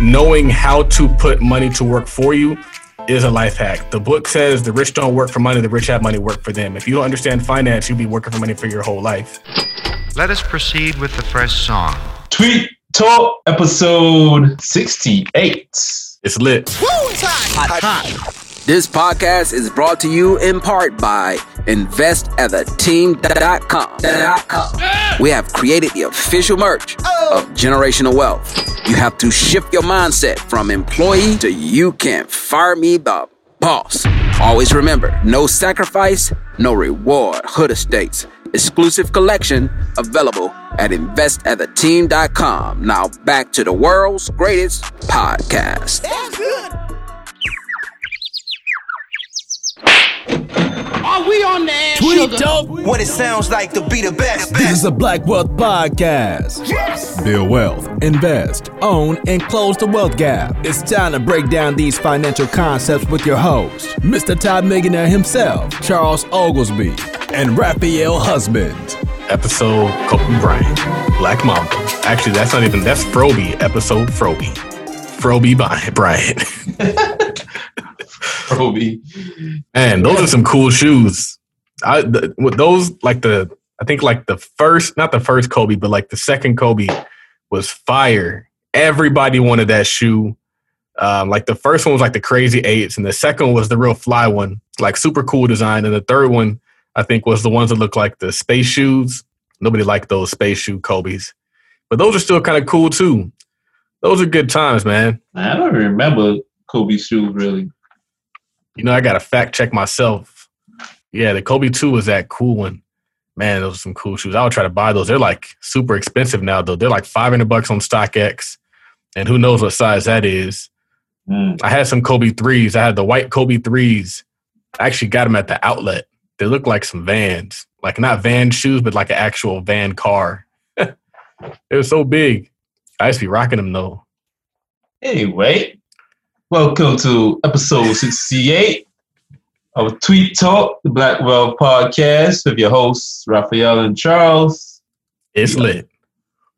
knowing how to put money to work for you is a life hack. The book says the rich don't work for money, the rich have money work for them. If you don't understand finance, you'll be working for money for your whole life. Let us proceed with the first song. Tweet Talk episode 68. It's lit. Woo, it's hot. Hot, hot. This podcast is brought to you in part by InvestAtTheTeam.com. Yeah. We have created the official merch of generational wealth. You have to shift your mindset from employee to you can't fire me, the boss. Always remember, no sacrifice, no reward. Hood Estates. Exclusive collection available at InvestAtTheTeam.com. Now back to the world's greatest podcast. That's good. Are we on the air? Tweet Talk. What it sounds like to be the best. This is a Black Wealth Podcast. Yes. Build wealth, invest, own, and close the wealth gap. It's time to break down these financial concepts with your host, Mr. Todd Millionaire himself, Charles Oglesby, and Raphael Husband. Episode Kobe Bryant, Black Mamba. Actually, that's Froby. Episode Froby. Froby by Bryant. Froby. Man, those are some cool shoes. The second Kobe was fire. Everybody wanted that shoe. The first one was like the Crazy Eights, and the second one was the real fly one. It's like super cool design. And the third one, I think, was the ones that look like the space shoes. Nobody liked those space shoe Kobes, but those are still kind of cool too. Those are good times, man. I don't remember Kobe shoes really. You know, I got to fact check myself. Yeah, the Kobe 2 was that cool one. Man, those are some cool shoes. I would try to buy those. They're like super expensive now, though. They're like $500 on StockX. And who knows what size that is. Mm. I had some Kobe 3s. I had the white Kobe 3s. I actually got them at the outlet. They look like some Vans. Like not Van shoes, but like an actual Van car. They were so big. I used to be rocking them, though. Anyway. Welcome to episode 68 of Tweet Talk, the Black Wealth Podcast, with your hosts, Raphael and Charles. It's lit.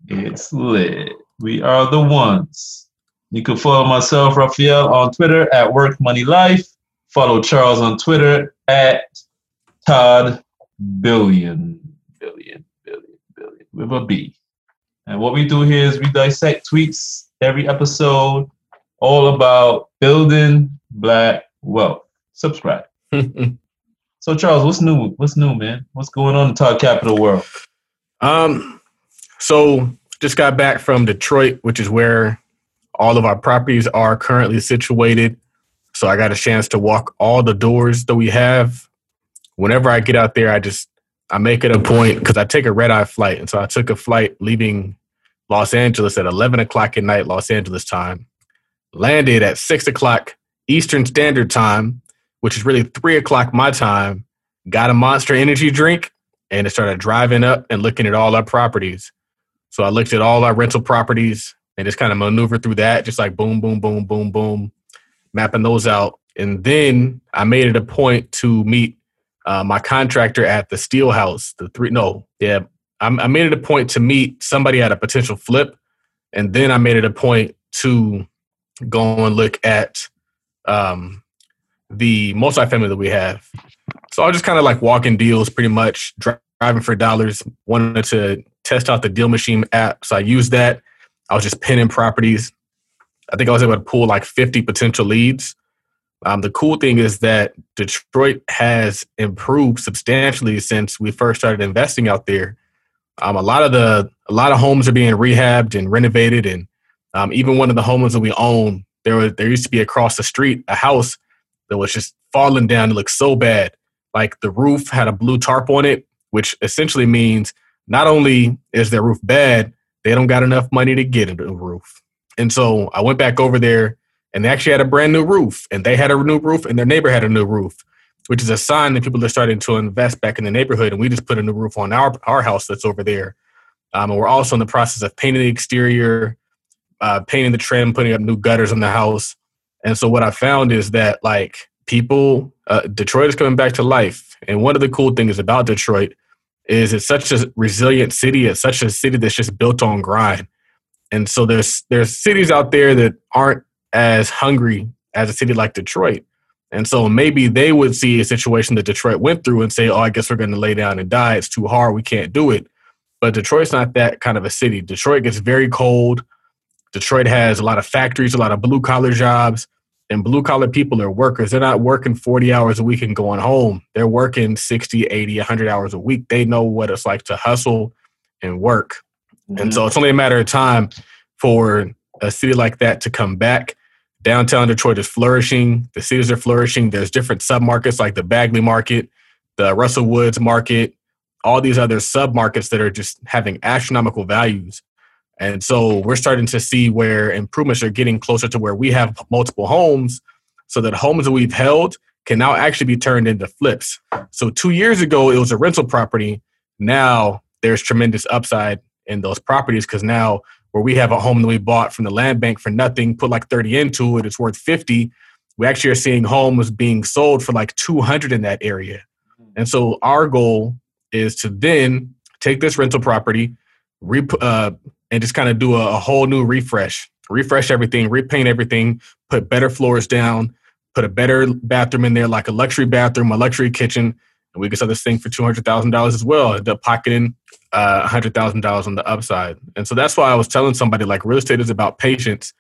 It's lit. We are the ones. You can follow myself, Raphael, on Twitter at WorkMoneyLife. Follow Charles on Twitter at ToddBillion. Billion. With a B. And what we do here is we dissect tweets every episode. All about building Black wealth. Subscribe. So, Charles, what's new? What's new, man? What's going on in Todd Capital world? So just got back from Detroit, which is where all of our properties are currently situated. So I got a chance to walk all the doors that we have. Whenever I get out there, I make it a point because I take a red-eye flight. And so I took a flight leaving Los Angeles at 11 o'clock at night, Los Angeles time. Landed at 6 o'clock Eastern Standard Time, which is really 3 o'clock my time. Got a Monster energy drink and it started driving up and looking at all our properties. So I looked at all our rental properties and just kind of maneuvered through that, just like boom, boom, boom, boom, boom, mapping those out. And then I made it a point to meet my contractor at the Steel House. I made it a point to meet somebody at a potential flip, and then I made it a point to go and look at the multifamily that we have. So I was just kind of like walking deals, pretty much driving for dollars. Wanted to test out the Deal Machine app, so I used that. I was just pinning properties. I think I was able to pull like 50 potential leads. The cool thing is that Detroit has improved substantially since we first started investing out there. A lot of homes are being rehabbed and renovated, and even one of the homes that we own, there used to be across the street a house that was just falling down. It looked so bad. Like the roof had a blue tarp on it, which essentially means not only is their roof bad, they don't got enough money to get a new roof. And so I went back over there and they actually had a brand new roof, and they had a new roof and their neighbor had a new roof, which is a sign that people are starting to invest back in the neighborhood. And we just put a new roof on our house that's over there. And we're also in the process of painting the exterior. Painting the trim, putting up new gutters in the house. And so what I found is that like people, Detroit is coming back to life. And one of the cool things about Detroit is it's such a resilient city. It's such a city that's just built on grind. And so there's cities out there that aren't as hungry as a city like Detroit. And so maybe they would see a situation that Detroit went through and say, oh, I guess we're going to lay down and die. It's too hard. We can't do it. But Detroit's not that kind of a city. Detroit gets very cold. Detroit has a lot of factories, a lot of blue collar jobs, and blue collar people are workers. They're not working 40 hours a week and going home. They're working 60, 80, 100 hours a week. They know what it's like to hustle and work. Mm-hmm. And so it's only a matter of time for a city like that to come back. Downtown Detroit is flourishing. The cities are flourishing. There's different submarkets like the Bagley Market, the Russell Woods Market, all these other submarkets that are just having astronomical values. And so we're starting to see where improvements are getting closer to where we have multiple homes so that homes that we've held can now actually be turned into flips. So 2 years ago, it was a rental property. Now there's tremendous upside in those properties because now where we have a home that we bought from the land bank for nothing, put like 30 into it, it's worth 50. We actually are seeing homes being sold for like 200 in that area. And so our goal is to then take this rental property and just kind of do a whole new refresh everything, repaint everything, put better floors down, put a better bathroom in there, like a luxury bathroom, a luxury kitchen. And we can sell this thing for $200,000 as well, end up pocketing $100,000 on the upside. And so that's why I was telling somebody, like, real estate is about patience.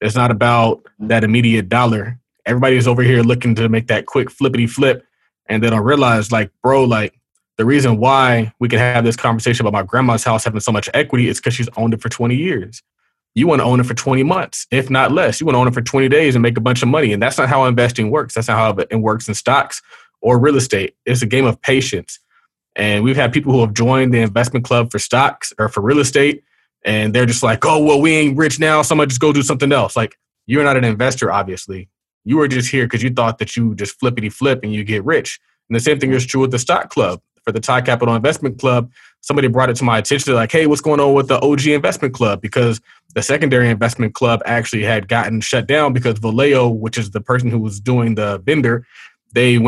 It's not about that immediate dollar. Everybody's over here looking to make that quick flippity flip. And they don't realize, like, bro, like, the reason why we can have this conversation about my grandma's house having so much equity is because she's owned it for 20 years. You want to own it for 20 months, if not less. You want to own it for 20 days and make a bunch of money. And that's not how investing works. That's not how it works in stocks or real estate. It's a game of patience. And we've had people who have joined the investment club for stocks or for real estate. And they're just like, oh, well, we ain't rich now. So I'm going to just go do something else. Like, you're not an investor, obviously. You were just here because you thought that you just flippity flip and you get rich. And the same thing is true with the stock club. For the Todd Capital Investment Club, somebody brought it to my attention. They're like, hey, what's going on with the OG Investment Club? Because the secondary investment club actually had gotten shut down because Vallejo, which is the person who was doing the vendor, they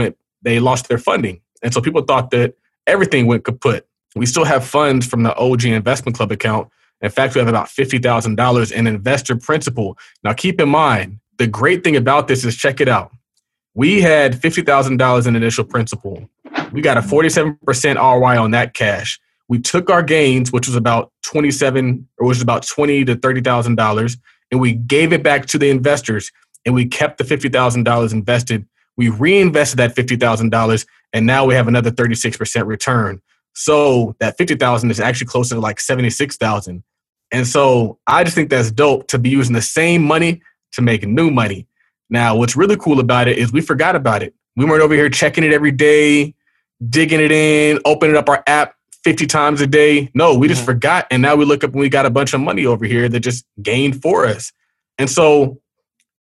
lost their funding. And so people thought that everything went kaput. We still have funds from the OG Investment Club account. In fact, we have about $50,000 in investor principal. Now, keep in mind, the great thing about this is, check it out. We had $50,000 in initial principal. We got a 47% ROI on that cash. We took our gains, which was about $20,000 to $30,000, and we gave it back to the investors, and we kept the $50,000 invested. We reinvested that $50,000, and now we have another 36% return. So that $50,000 is actually closer to like $76,000. And so I just think that's dope to be using the same money to make new money. Now, what's really cool about it is we forgot about it. We weren't over here checking it every day, digging it in, opening up our app 50 times a day. No, we just forgot. And now we look up and we got a bunch of money over here that just gained for us. And so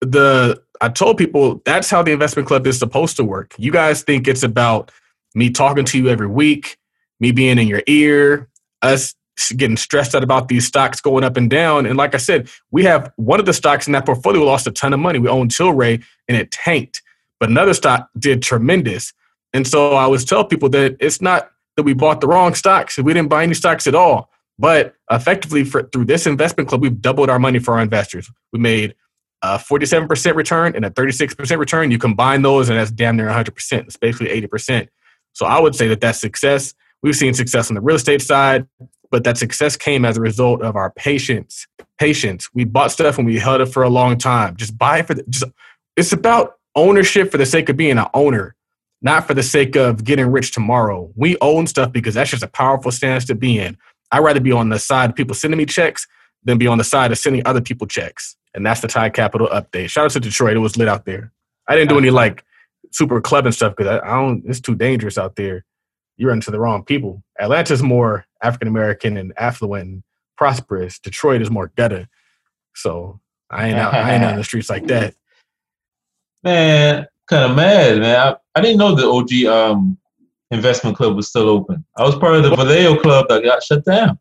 I told people that's how the investment club is supposed to work. You guys think it's about me talking to you every week, me being in your ear, us getting stressed out about these stocks going up and down. And like I said, we have one of the stocks in that portfolio lost a ton of money. We owned Tilray and it tanked, but another stock did tremendous. And so I always tell people that it's not that we bought the wrong stocks. We didn't buy any stocks at all, but effectively through this investment club, we've doubled our money for our investors. We made a 47% return and a 36% return. You combine those and that's damn near 100%. It's basically 80%. So I would say that that's success. We've seen success on the real estate side, but that success came as a result of our patience. We bought stuff and we held it for a long time. Just buy it it's about ownership for the sake of being an owner, not for the sake of getting rich tomorrow. We own stuff because that's just a powerful stance to be in. I'd rather be on the side of people sending me checks than be on the side of sending other people checks. And that's the Todd Capital update. Shout out to Detroit. It was lit out there. I didn't do any like super clubbing stuff because I don't. It's too dangerous out there. You run into the wrong people. Atlanta's more African-American and affluent and prosperous. Detroit is more gutter. So I ain't out in the streets like that. Man, kind of mad, man. I didn't know the OG investment club was still open. I was part of the Vallejo club that got shut down.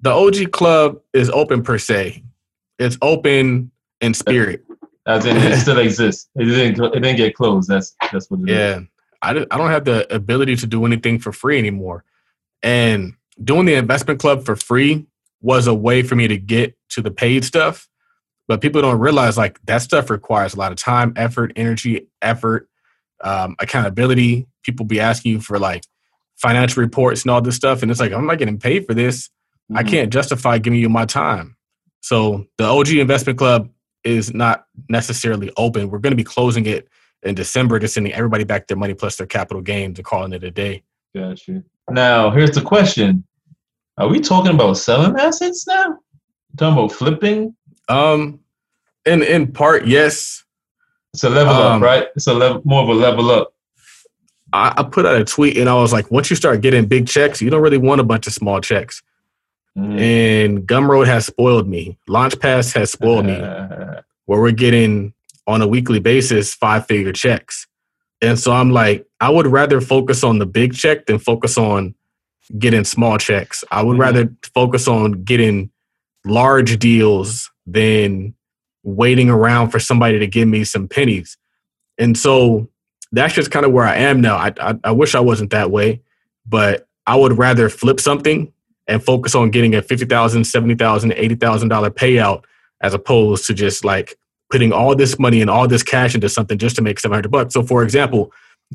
The OG club is open per se. It's open in spirit. As in, it still exists. It didn't get closed. That's what it is. Yeah. I don't have the ability to do anything for free anymore. And doing the investment club for free was a way for me to get to the paid stuff, but people don't realize like that stuff requires a lot of time, effort, energy, accountability. People be asking you for like financial reports and all this stuff. And it's like, I'm not getting paid for this. Mm-hmm. I can't justify giving you my time. So the OG Investment Club is not necessarily open. We're going to be closing it in December, just sending everybody back their money plus their capital gains and calling it a day. Gotcha. Now, here's the question. Are we talking about selling assets now? We're talking about flipping? In part, yes. It's a level up, right? It's a level, more of a level up. I put out a tweet and I was like, once you start getting big checks, you don't really want a bunch of small checks. Mm. And Gumroad has spoiled me. LaunchPass has spoiled me. Where we're getting on a weekly basis 5-figure checks. And so I'm like, I would rather focus on the big check than focus on getting small checks. I would rather focus on getting large deals than waiting around for somebody to give me some pennies. And so that's just kind of where I am now. I wish I wasn't that way, but I would rather flip something and focus on getting a $50,000, $70,000, $80,000 payout as opposed to just like putting all this money and all this cash into something just to make $700. So for example,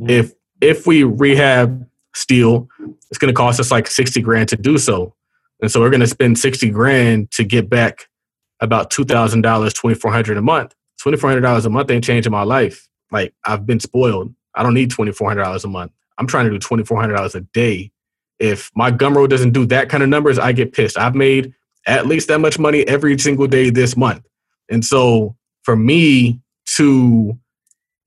if we rehab steel, it's going to cost us like $60,000 to do so. And so we're going to spend $60,000 to get back about $2,000, $2,400 a month. $2,400 a month ain't changing my life. Like, I've been spoiled. I don't need $2,400 a month. I'm trying to do $2,400 a day. If my Gumroad doesn't do that kind of numbers, I get pissed. I've made at least that much money every single day this month. And so for me to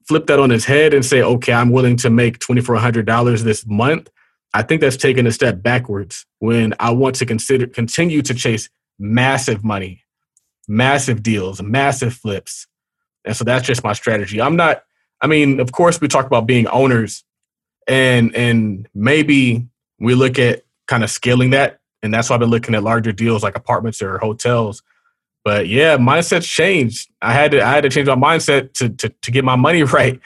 flip that on its head and say, okay, I'm willing to make $2,400 this month, I think that's taking a step backwards when I want to continue to chase massive money, massive deals, massive flips. And so that's just my strategy. Of course we talk about being owners and maybe we look at kind of scaling that. And that's why I've been looking at larger deals like apartments or hotels. But yeah, mindsets changed. I had to change my mindset to get my money right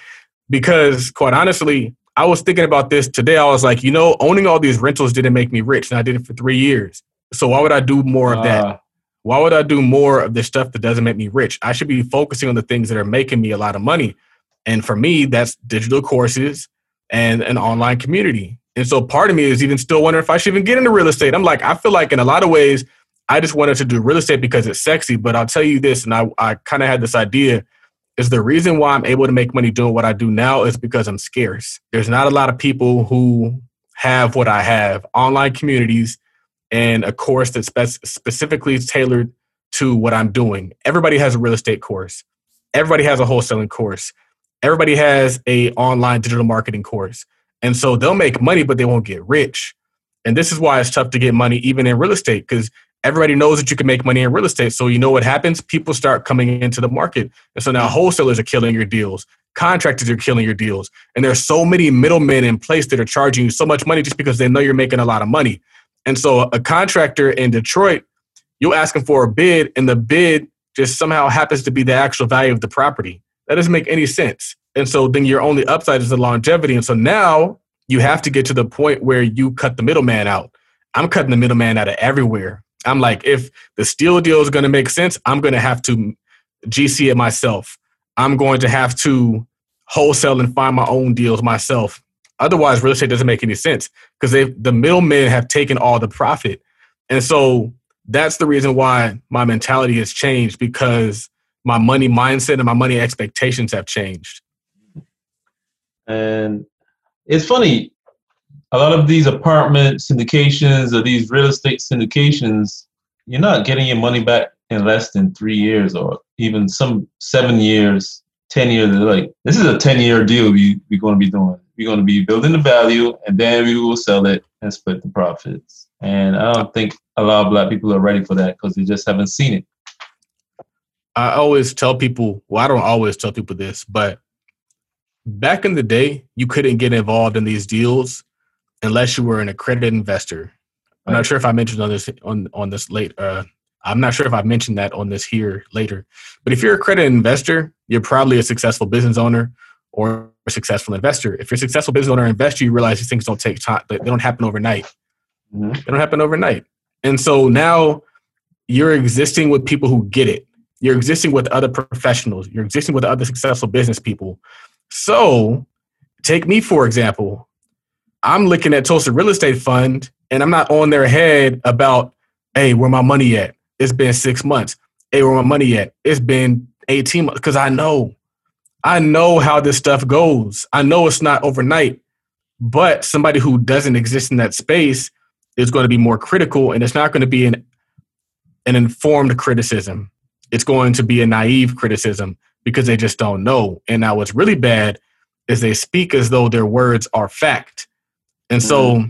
because quite honestly, I was thinking about this today. I was like, owning all these rentals didn't make me rich, and I did it for 3 years. So why would I do more of that? Why would I do more of this stuff that doesn't make me rich? I should be focusing on the things that are making me a lot of money. And for me, that's digital courses and an online community. And so part of me is even still wondering if I should even get into real estate. I'm like, I feel like in a lot of ways, I just wanted to do real estate because it's sexy. But I'll tell you this, and I kind of had this idea, is the reason why I'm able to make money doing what I do now is because I'm scarce. There's not a lot of people who have what I have, online communities, and a course that's specifically tailored to what I'm doing. Everybody has a real estate course. Everybody has a wholesaling course. Everybody has a online digital marketing course. And so they'll make money, but they won't get rich. And this is why it's tough to get money even in real estate, because everybody knows that you can make money in real estate. So you know what happens? People start coming into the market. And so now wholesalers are killing your deals. Contractors are killing your deals. And there's so many middlemen in place that are charging you so much money just because they know you're making a lot of money. And so a contractor in Detroit, you'll ask him for a bid, and the bid just somehow happens to be the actual value of the property. That doesn't make any sense. And so then your only upside is the longevity. And so now you have to get to the point where you cut the middleman out. I'm cutting the middleman out of everywhere. I'm like, if the steel deal is going to make sense, I'm going to have to GC it myself. I'm going to have to wholesale and find my own deals myself. Otherwise, real estate doesn't make any sense because the middlemen have taken all the profit. And so that's the reason why my mentality has changed, because my money mindset and my money expectations have changed. And it's funny. A lot of these apartment syndications or these real estate syndications, you're not getting your money back in less than 3 years or even some 7 years, 10 years. Like, this is a 10-year deal we're going to be doing. We're going to be building the value, and then we will sell it and split the profits. And I don't think a lot of Black people are ready for that because they just haven't seen it. I always tell people, well, I don't always tell people this, but back in the day, you couldn't get involved in these deals unless you were an accredited investor. I'm not sure if I mentioned that on this here later. But if you're an accredited investor, you're probably a successful business owner or a successful investor. If you're a successful business owner or investor, you realize these things don't take time. They don't happen overnight. Mm-hmm. And so now you're existing with people who get it. You're existing with other professionals. You're existing with other successful business people. So take me, for example. I'm looking at Tulsa Real Estate Fund and I'm not on their head about, hey, where my money at? It's been 6 months. Hey, where my money at? It's been 18 months. Because I know how this stuff goes. I know it's not overnight, but somebody who doesn't exist in that space is going to be more critical, and it's not going to be an informed criticism. It's going to be a naive criticism because they just don't know. And now what's really bad is they speak as though their words are fact. And so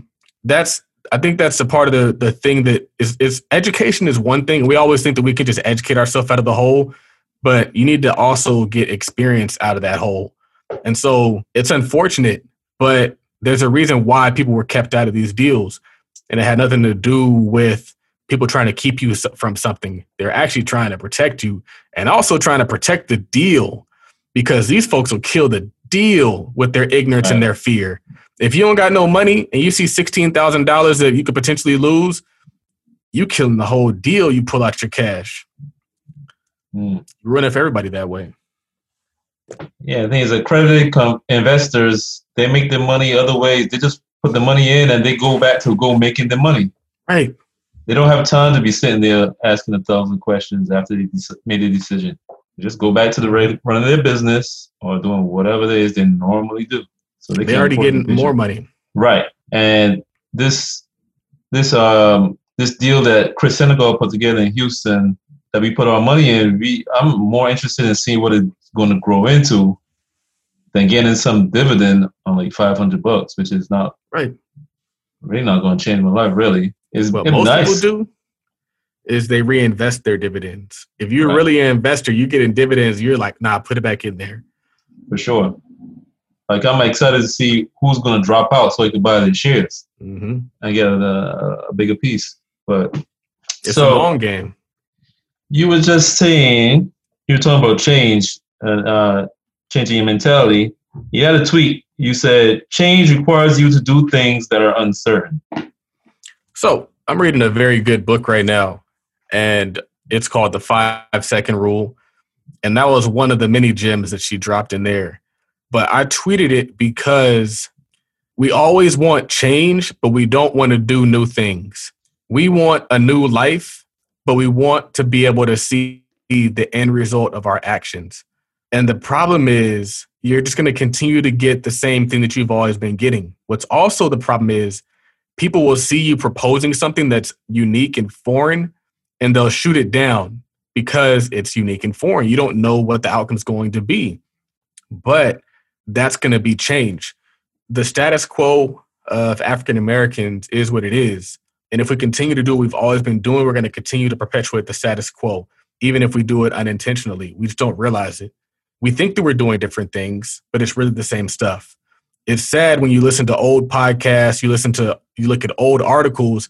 I think that's the part of the thing that is education is one thing. We always think that we can just educate ourselves out of the hole, but you need to also get experience out of that hole. And so it's unfortunate, but there's a reason why people were kept out of these deals. And it had nothing to do with people trying to keep you from something. They're actually trying to protect you and also trying to protect the deal, because these folks will kill the deal with their ignorance and their fear. If you don't got no money and you see $16,000 that you could potentially lose, you killing the whole deal. You pull out your cash. You ruin it for everybody that way. Yeah, the thing is, accredited investors, they make their money other ways. They just put the money in and they go back to go making the money. Right. They don't have time to be sitting there asking 1,000 questions after they made the decision. They just go back to the run of their business or doing whatever it is they normally do. So they're already getting more money. Right. And this deal that Chris Senegal put together in Houston that we put our money in, I'm more interested in seeing what it's going to grow into than getting some dividend on like $500, which is not right. Really not going to change my life, really. Is what most people do is they reinvest their dividends. If you're really an investor, you get in dividends, you're like, nah, put it back in there. For sure. Like, I'm excited to see who's going to drop out so I can buy their shares and get a bigger piece. But it's a long game. You were just saying, you were talking about change and changing your mentality. You had a tweet. You said, change requires you to do things that are uncertain. So I'm reading a very good book right now, and it's called The 5-Second Rule. And that was one of the many gems that she dropped in there. But I tweeted it because we always want change, but we don't want to do new things. We want a new life, but we want to be able to see the end result of our actions. And the problem is you're just going to continue to get the same thing that you've always been getting. What's also the problem is people will see you proposing something that's unique and foreign, and they'll shoot it down because it's unique and foreign. You don't know what the outcome's going to be. But that's going to be changed. The status quo of African Americans is what it is. And if we continue to do what we've always been doing, we're going to continue to perpetuate the status quo, even if we do it unintentionally. We just don't realize it. We think that we're doing different things, but it's really the same stuff. It's sad when you listen to old podcasts, you look at old articles,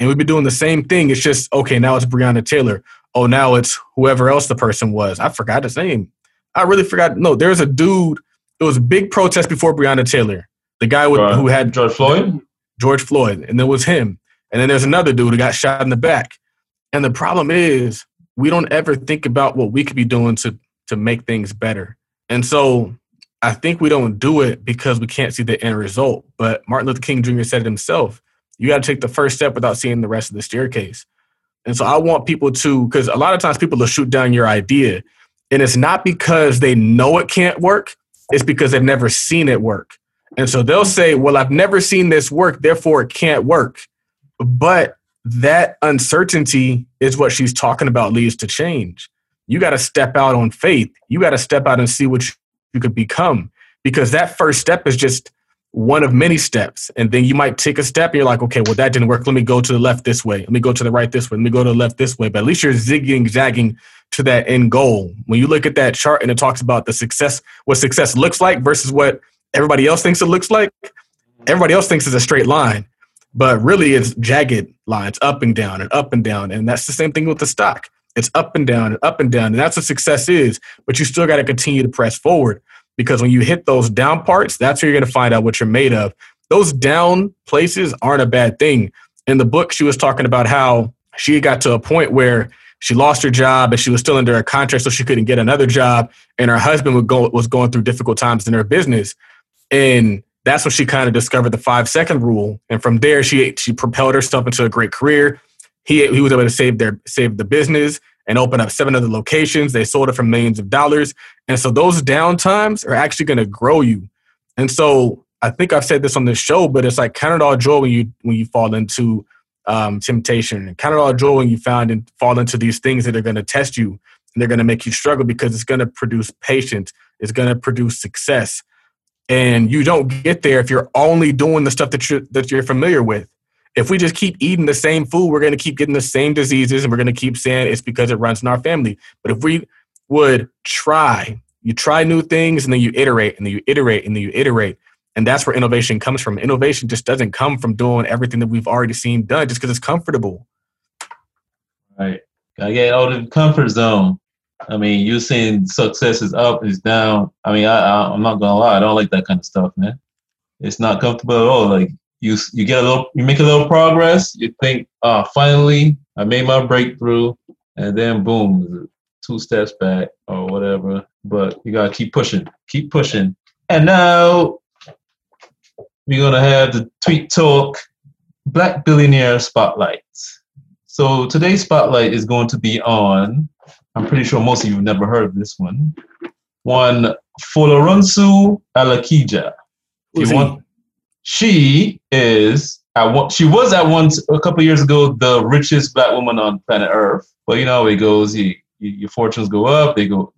and we've been doing the same thing. It's just, okay, now it's Breonna Taylor. Oh, now it's whoever else the person was. I forgot his name. I really forgot. No, there's a dude. It was a big protest before Breonna Taylor. The guy who had George Floyd. And there was him. And then there's another dude who got shot in the back. And the problem is we don't ever think about what we could be doing to make things better. And so I think we don't do it because we can't see the end result. But Martin Luther King Jr. said it himself. You got to take the first step without seeing the rest of the staircase. And so I want people to, because a lot of times people will shoot down your idea. And it's not because they know it can't work. It's because they've never seen it work. And so they'll say, well, I've never seen this work, therefore it can't work. But that uncertainty is what she's talking about leads to change. You got to step out on faith. You got to step out and see what you could become, because that first step is just one of many steps. And then you might take a step and you're like, okay, well, that didn't work. Let me go to the left this way. Let me go to the right this way. Let me go to the left this way. But at least you're zigging, zagging to that end goal. When you look at that chart and it talks about the success, what success looks like versus what everybody else thinks it looks like, everybody else thinks it's a straight line, but really it's jagged lines up and down and up and down. And that's the same thing with the stock. It's up and down and up and down. And that's what success is, but you still got to continue to press forward, because when you hit those down parts, that's where you're going to find out what you're made of. Those down places aren't a bad thing. In the book, she was talking about how she got to a point where she lost her job and she was still under a contract, so she couldn't get another job. And her husband was going through difficult times in her business. And that's when she kind of discovered the 5-second rule. And from there, she propelled herself into a great career. He was able to save the business and open up 7 other locations. They sold it for millions of dollars. And so those downtimes are actually going to grow you. And so I think I've said this on this show, but it's like count it all joy when you fall into temptation, and count it all joy when you fall into these things that are going to test you and they're going to make you struggle, because it's going to produce patience. It's going to produce success. And you don't get there if you're only doing the stuff that you're familiar with. If we just keep eating the same food, we're going to keep getting the same diseases, and we're going to keep saying it's because it runs in our family. But if we would try new things, and then you iterate, and then you iterate, and then you iterate. And that's where innovation comes from. Innovation just doesn't come from doing everything that we've already seen done just because it's comfortable. Right. Gotta get out of the comfort zone. I mean, you've seen success is up, is down. I mean, I'm not gonna lie, I don't like that kind of stuff, man. It's not comfortable at all. Like you get you make a little progress. You think, oh, finally, I made my breakthrough, and then boom, 2 steps back or whatever. But you gotta keep pushing. And now we're gonna have the Tweet Talk Black Billionaire Spotlight. So today's spotlight is going to be on, I'm pretty sure most of you have never heard of this one, Folorunsho Alakija. She was at once a couple years ago the richest black woman on planet Earth. But you know how it goes, your fortunes go up, they go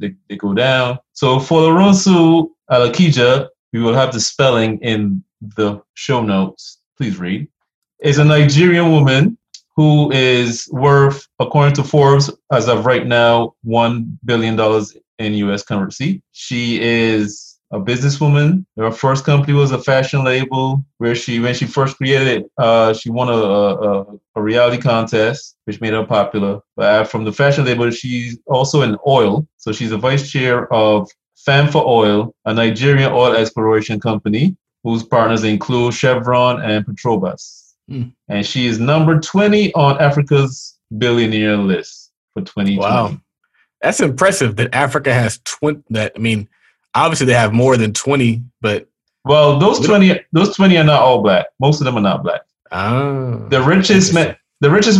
down. So Folorunsho Alakija, we will have the spelling in the show notes, please read, is a Nigerian woman who is worth, according to Forbes, as of right now, $1 billion in U.S. currency. She is a businesswoman. Her first company was a fashion label where when she first created it, she won a reality contest, which made her popular. But from the fashion label, she's also in oil. So she's a vice chair of Famfor Oil, a Nigerian oil exploration company, whose partners include Chevron and Petrobras. Mm. And she is number 20 on Africa's billionaire list for 2020. Wow. That's impressive that Africa has 20. I mean, obviously they have more than 20, but... Well, those 20 are not all black. Most of them are not black. Oh, the richest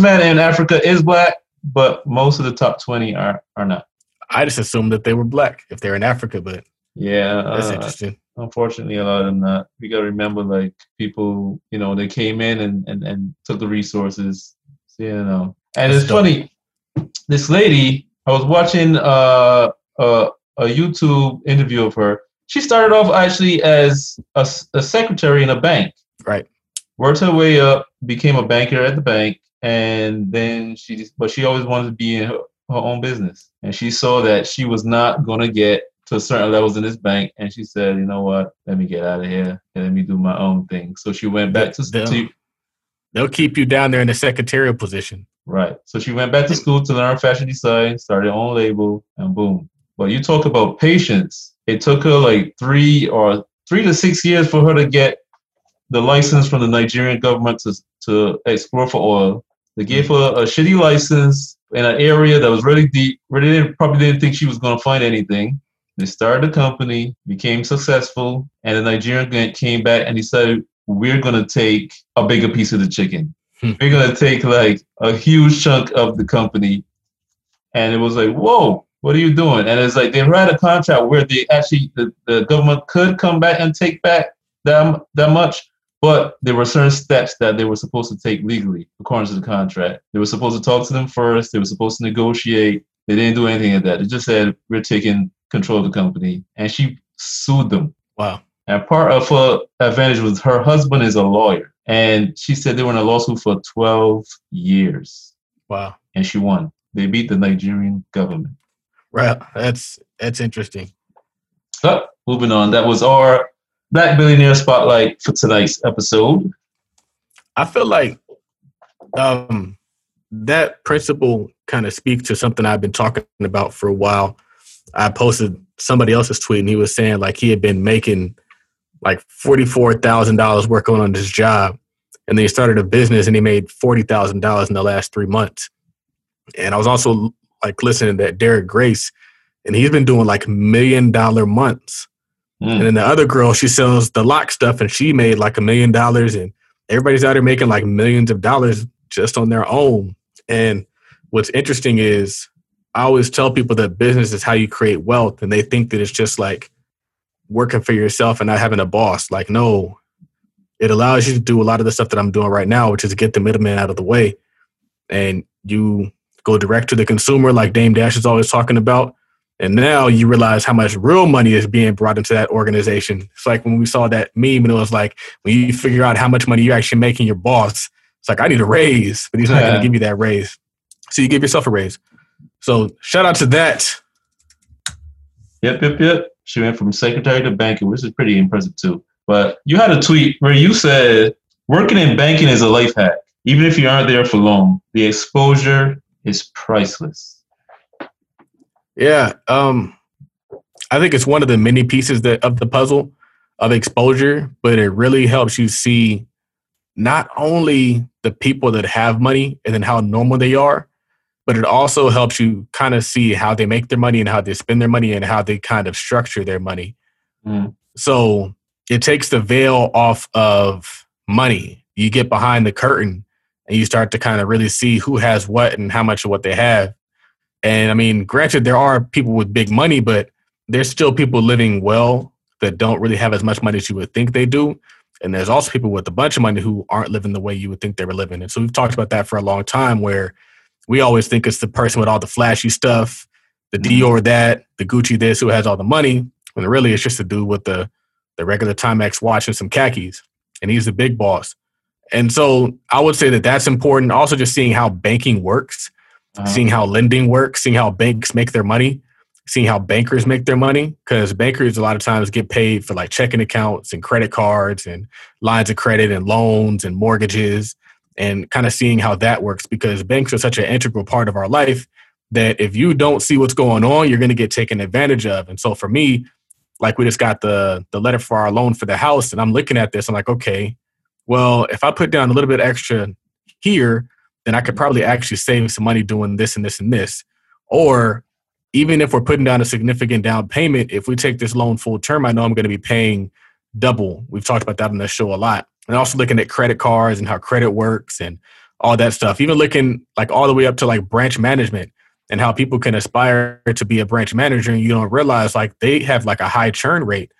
man in Africa is black, but most of the top 20 are not. I just assumed that they were black if they're in Africa, but... Yeah. That's interesting. Unfortunately, a lot of them not. We got to remember, like, people, you know, they came in and took the resources, you know. And it's funny, this lady, I was watching a YouTube interview of her. She started off actually as a secretary in a bank. Right. Worked her way up, became a banker at the bank, and then she always wanted to be in her own business. And she saw that she was not going to get to certain levels in this bank, and she said, "You know what? Let me get out of here and let me do my own thing." So she went back to school. They'll keep you down there in the secretarial position, right? So she went back to school to learn fashion design, started her own label, and boom. But you talk about patience. It took her like 3 to 6 years for her to get the license from the Nigerian government to explore for oil. They gave her a shitty license in an area that was really deep. Probably didn't think she was going to find anything. They started a company, became successful, and the Nigerian came back and decided, we're going to take a bigger piece of the chicken. We're going to take like a huge chunk of the company. And it was like, whoa, what are you doing? And it's like they had a contract where they actually, the government could come back and take back that much, but there were certain steps that they were supposed to take legally according to the contract. They were supposed to talk to them first. They were supposed to negotiate. They didn't do anything of that. They just said, we're taking control of the company, and she sued them. Wow. And part of her advantage was her husband is a lawyer, and she said they were in a lawsuit for 12 years. Wow. And she won. They beat the Nigerian government. Right. That's interesting. So, moving on. That was our Black Billionaire Spotlight for tonight's episode. I feel like that principle kind of speaks to something I've been talking about for a while. I posted somebody else's tweet, and he was saying like he had been making like $44,000 working on his job, And then he started a business and he made $40,000 in the last 3 months. And I was also like listening to that Derek Grace, and he's been doing like $1 million months. And then the other girl, she sells the lock stuff and she made like $1 million, and everybody's out there making like millions of dollars just on their own. And what's interesting is I always tell people that business is how you create wealth, and they think that it's just like working for yourself and not having a boss. Like, no, it allows you to do a lot of the stuff that I'm doing right now, which is get the middleman out of the way. And you go direct to the consumer like Dame Dash is always talking about. And now you realize how much real money is being brought into that organization. It's like when we saw that meme and it was like, when you figure out how much money you're actually making your boss, it's like, I need a raise, but he's not going to give you that raise. So you give yourself a raise. So shout out to that. Yep. She went from secretary to banking, which is pretty impressive too. But you had a tweet where you said, working in banking is a life hack. Even if you aren't there for long, the exposure is priceless. Yeah, I think it's one of the many pieces that, of the puzzle of exposure, but it really helps you see not only the people that have money and then how normal they are, but it also helps you kind of see how they make their money and how they spend their money and how they kind of structure their money. So it takes the veil off of money. You get behind the curtain and you start to kind of really see who has what and how much of what they have. And I mean, granted, there are people with big money, but there's still people living well that don't really have as much money as you would think they do. And there's also people with a bunch of money who aren't living the way you would think they were living. And so we've talked about that for a long time, where we always think it's the person with all the flashy stuff, the Dior that, the Gucci this, who has all the money, when really it's just a dude with the regular Timex watch and some khakis. And he's the big boss. And so I would say that that's important. Also just seeing how banking works. Seeing how lending works, seeing how banks make their money, seeing how bankers make their money, because bankers a lot of times get paid for like checking accounts and credit cards and lines of credit and loans and mortgages, and kind of seeing how that works, because banks are such an integral part of our life that if you don't see what's going on, you're going to get taken advantage of. And so for me, like we just got the letter for our loan for the house, and I'm looking at this, I'm like, okay, well, if I put down a little bit extra here, then I could probably actually save some money doing this and this and this. Or even if we're putting down a significant down payment, if we take this loan full term, I know I'm going to be paying double. We've talked about that on the show a lot. And also looking at credit cards and how credit works and all that stuff. Even looking like all the way up to like branch management and how people can aspire to be a branch manager, and you don't realize like they have like a high churn rate.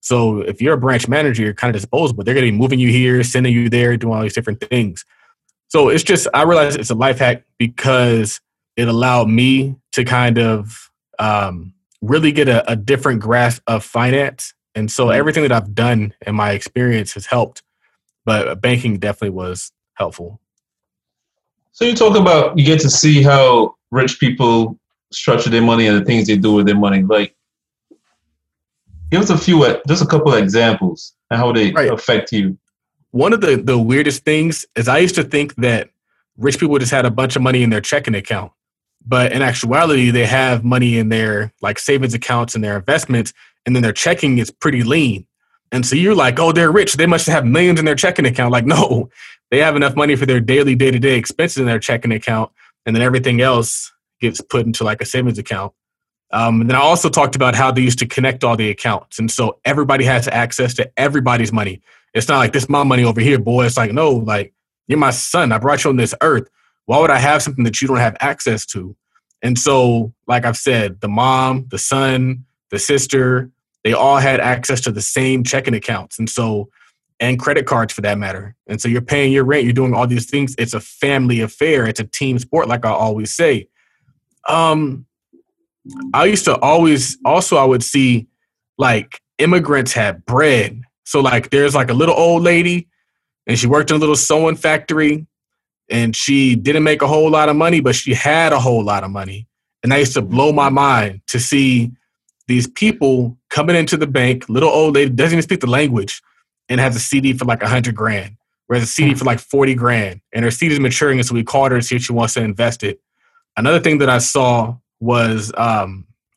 So if you're a branch manager, you're kind of disposable. They're going to be moving you here, sending you there, doing all these different things. So it's just, I realized it's a life hack because it allowed me to kind of really get a different grasp of finance. And so everything that I've done in my experience has helped, but banking definitely was helpful. So you talk about, you get to see how rich people structure their money and the things they do with their money. Like, give us a few, just a couple of examples and how they affect you. One of the weirdest things is I used to think that rich people just had a bunch of money in their checking account, but in actuality, they have money in their like savings accounts and their investments, and then their checking is pretty lean. And so you're like, oh, they're rich. They must have millions in their checking account. Like, no, they have enough money for their daily day-to-day expenses in their checking account, and then everything else gets put into like a savings account. And then I also talked about how they used to connect all the accounts. And so everybody has access to everybody's money. It's not like this my money over here, boy. It's like, no, like you're my son. I brought you on this earth. Why would I have something that you don't have access to? And so, like I've said, the mom, the son, the sister, they all had access to the same checking accounts. And so, and credit cards for that matter. And so you're paying your rent, you're doing all these things. It's a family affair. It's a team sport, like I always say. I used to always, also I would see like immigrants had bread. So like there's like a little old lady and she worked in a little sewing factory and she didn't make a whole lot of money, but she had a whole lot of money. And that used to blow my mind to see these people coming into the bank, little old lady, doesn't even speak the language, and has a CD for like $100,000, whereas a CD for like $40,000, and her CD is maturing. And so we called her and see if she wants to invest it. Another thing that I saw was a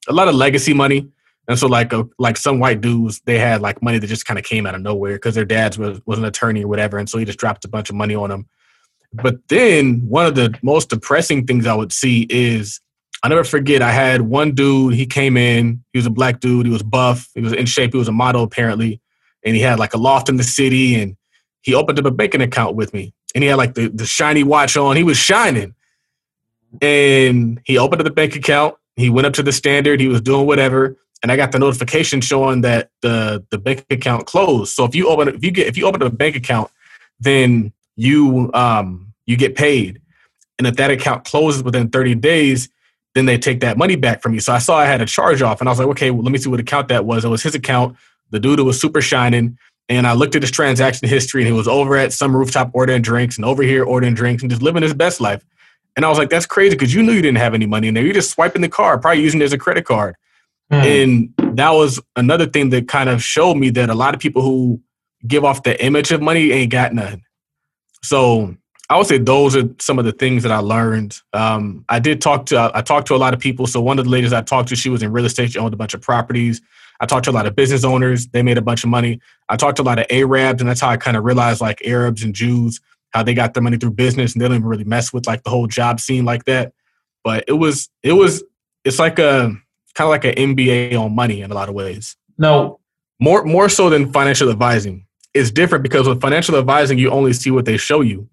lot of legacy money. And so like some white dudes, they had like money that just kind of came out of nowhere because their dad was an attorney or whatever. And so he just dropped a bunch of money on them. But then one of the most depressing things I would see is, I'll never forget, I had one dude, he came in, he was a black dude, he was buff, he was in shape, he was a model apparently. And he had like a loft in the city and he opened up a banking account with me. And he had like the shiny watch on, he was shining. And he opened up the bank account, he went up to the standard, he was doing whatever. And I got the notification showing that the bank account closed. So if you open a bank account, then you get paid. And if that account closes within 30 days, then they take that money back from you. So I saw I had a charge off and I was like, okay, well, let me see what account that was. It was his account. The dude was super shining. And I looked at his transaction history and he was over at some rooftop ordering drinks and over here ordering drinks and just living his best life. And I was like, that's crazy because you knew you didn't have any money in there. You're just swiping the card, probably using it as a credit card. Mm. And that was another thing that kind of showed me that a lot of people who give off the image of money ain't got nothing. So I would say those are some of the things that I learned. I talked to a lot of people. So one of the ladies I talked to, she was in real estate. She owned a bunch of properties. I talked to a lot of business owners. They made a bunch of money. I talked to a lot of Arabs, and that's how I kind of realized like Arabs and Jews, how they got their money through business, and they don't even really mess with like the whole job scene like that. But it's like a kind of like an MBA on money in a lot of ways. No, more so than financial advising. It's different because with financial advising, you only see what they show you.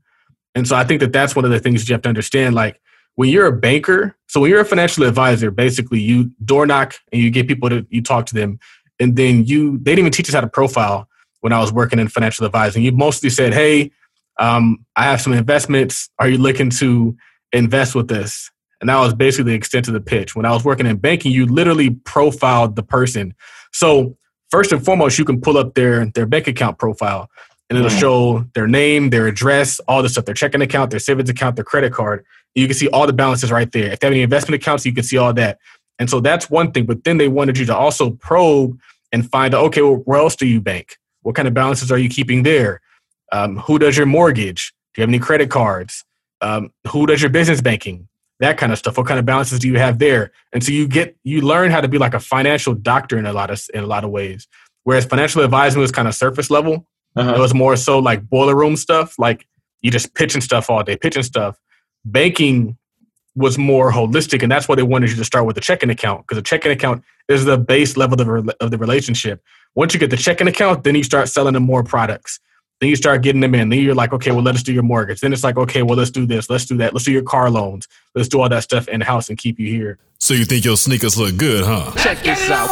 And so I think that that's one of the things you have to understand. Like when you're a banker, so when you're a financial advisor, basically you door knock and you get people to, you talk to them. And then they didn't even teach us how to profile when I was working in financial advising. You mostly said, hey, I have some investments. Are you looking to invest with this? And that was basically the extent of the pitch. When I was working in banking, you literally profiled the person. So first and foremost, you can pull up their bank account profile. And it'll show their name, their address, all the stuff, their checking account, their savings account, their credit card. You can see all the balances right there. If they have any investment accounts, you can see all that. And so that's one thing. But then they wanted you to also probe and find out, okay, well, where else do you bank? What kind of balances are you keeping there? Who does your mortgage? Do you have any credit cards? Who does your business banking? That kind of stuff. What kind of balances do you have there? And so you learn how to be like a financial doctor in a lot of ways. Whereas financial advising was kind of surface level. Uh-huh. It was more so like boiler room stuff, like you just pitching stuff all day, pitching stuff. Banking was more holistic, and that's why they wanted you to start with a checking account, because a checking account is the base level of the relationship. Once you get the checking account, then you start selling them more products. Then you start getting them in. Then you're like, okay, well, let us do your mortgage. Then it's like, okay, well, let's do this. Let's do that. Let's do your car loans. Let's do all that stuff in-house and keep you here. So you think your sneakers look good, huh? Check this out.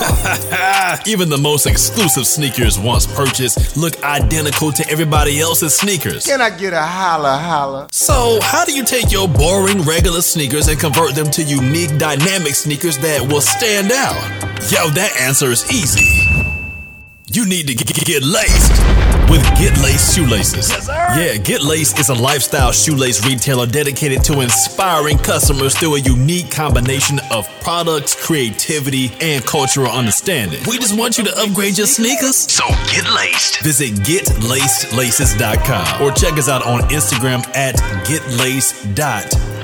Even the most exclusive sneakers once purchased look identical to everybody else's sneakers. Can I get a holla? So how do you take your boring regular sneakers and convert them to unique dynamic sneakers that will stand out? Yo, that answer is easy. You need to get laced. With Get Laced Shoelaces. Yes, yeah, Get Laced is a lifestyle shoelace retailer dedicated to inspiring customers through a unique combination of products, creativity, and cultural understanding. We just want you to upgrade your sneakers. So get laced. Visit GetLacedLaces.com or check us out on Instagram at GetLaced_.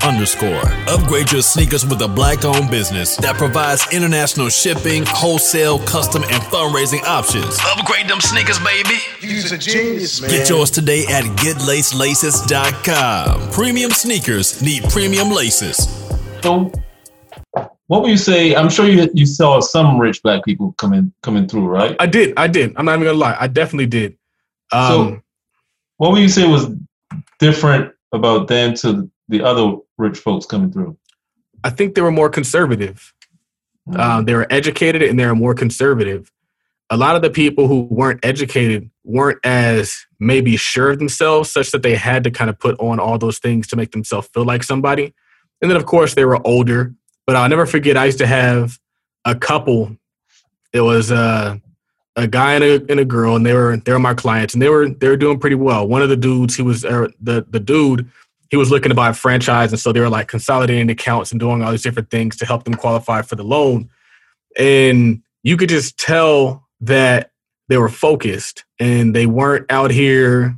Upgrade your sneakers with a black-owned business that provides international shipping, wholesale, custom, and fundraising options. Upgrade them sneakers, baby. You's a genius, man. Get yours today at GetLacedLaces.com. Premium sneakers need premium laces. So, what would you say? I'm sure you saw some rich black people coming through, right? I did. I'm not even gonna lie. I definitely did. So, what would you say was different about them to the other rich folks coming through? I think they were more conservative. Mm-hmm. They were educated and they were more conservative. A lot of the people who weren't educated weren't as maybe sure of themselves, such that they had to kind of put on all those things to make themselves feel like somebody. And then, of course, they were older. But I'll never forget, I used to have a couple. It was a guy and a girl, and they were my clients, and they were doing pretty well. One of the dudes, he was the dude. He was looking to buy a franchise, and so they were like consolidating accounts and doing all these different things to help them qualify for the loan. And you could just tell that they were focused and they weren't out here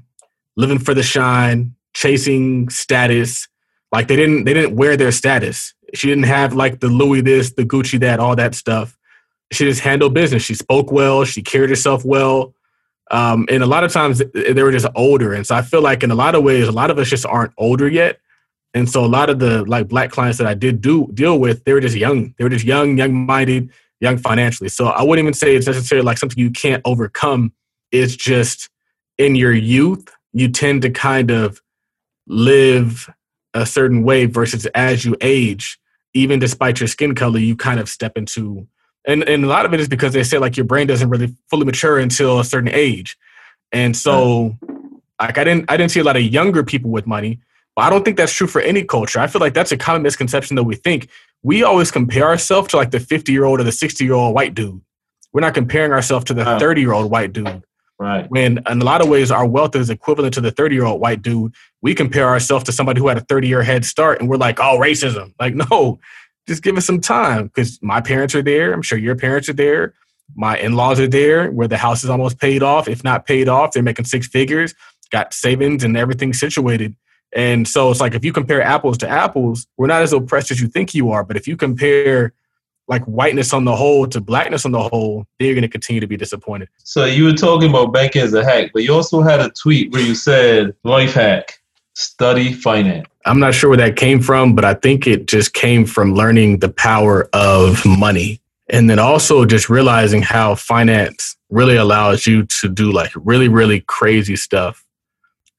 living for the shine, chasing status. Like they didn't wear their status. She didn't have like the Louis this, the Gucci that, all that stuff. she just handled business. She spoke well. She carried herself well. And a lot of times they were just older. And so I feel like in a lot of ways, a lot of us just aren't older yet. And so a lot of the like Black clients that I did deal with, they were just young. They were just young-minded, young financially. So I wouldn't even say it's necessarily like something you can't overcome. It's just in your youth, you tend to kind of live a certain way versus as you age, even despite your skin color, you kind of step into, and a lot of it is because they say like your brain doesn't really fully mature until a certain age. And so like I didn't see a lot of younger people with money, but I don't think that's true for any culture. I feel like that's a common misconception that we think. We always compare ourselves to like the 50-year-old or the 60-year-old white dude. We're not comparing ourselves to the 30-year-old white dude. Right. When in a lot of ways, our wealth is equivalent to the 30-year-old white dude. We compare ourselves to somebody who had a 30-year head start, and we're like, oh, racism. Like, no, just give us some time because my parents are there. I'm sure your parents are there. My in-laws are there where the house is almost paid off. If not paid off, they're making six figures, got savings and everything situated. And so it's like if you compare apples to apples, we're not as oppressed as you think you are. But if you compare like whiteness on the whole to blackness on the whole, then you're going to continue to be disappointed. So you were talking about banking as a hack, but you also had a tweet where you said, life hack, study finance. I'm not sure where that came from, but I think it just came from learning the power of money. And then also just realizing how finance really allows you to do like really, really crazy stuff.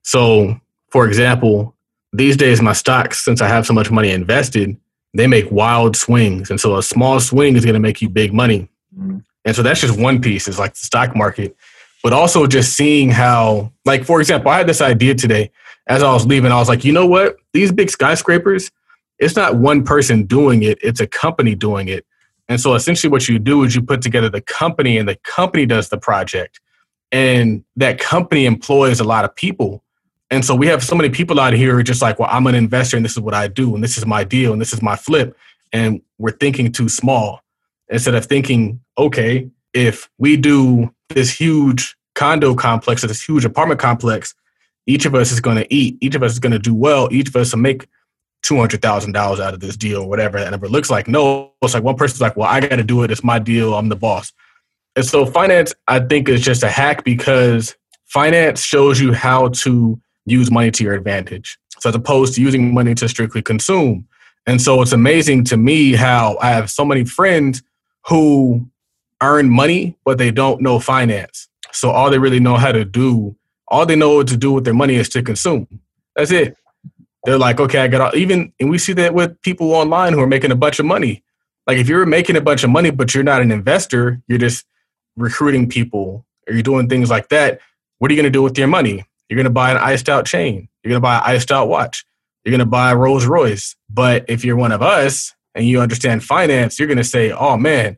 So for example, these days my stocks, since I have so much money invested, they make wild swings. And so a small swing is going to make you big money. Mm-hmm. And so that's just one piece. It's like the stock market, but also just seeing how, like, for example, I had this idea today as I was leaving. I was like, you know what? These big skyscrapers, it's not one person doing it. It's a company doing it. And so essentially what you do is you put together the company and the company does the project. And that company employs a lot of people. And so we have so many people out here who are just like, well, I'm an investor and this is what I do. And this is my deal. And this is my flip. And we're thinking too small instead of thinking, okay, if we do this huge condo complex or this huge apartment complex, each of us is going to eat. Each of us is going to do well. Each of us will make $200,000 out of this deal or whatever that number looks like. No, it's like one person's like, well, I got to do it. It's my deal. I'm the boss. And so finance, I think, is just a hack because finance shows you how to use money to your advantage. So as opposed to using money to strictly consume. And so it's amazing to me how I have so many friends who earn money, but they don't know finance. So all they really know how to do, all they know to do with their money is to consume. That's it. They're like, okay, I got all, even, and we see that with people online who are making a bunch of money. Like if you're making a bunch of money, but you're not an investor, you're just recruiting people or you're doing things like that. What are you going to do with your money? You're going to buy an iced out chain. You're going to buy an iced out watch. You're going to buy a Rolls Royce. But if you're one of us and you understand finance, you're going to say, oh man,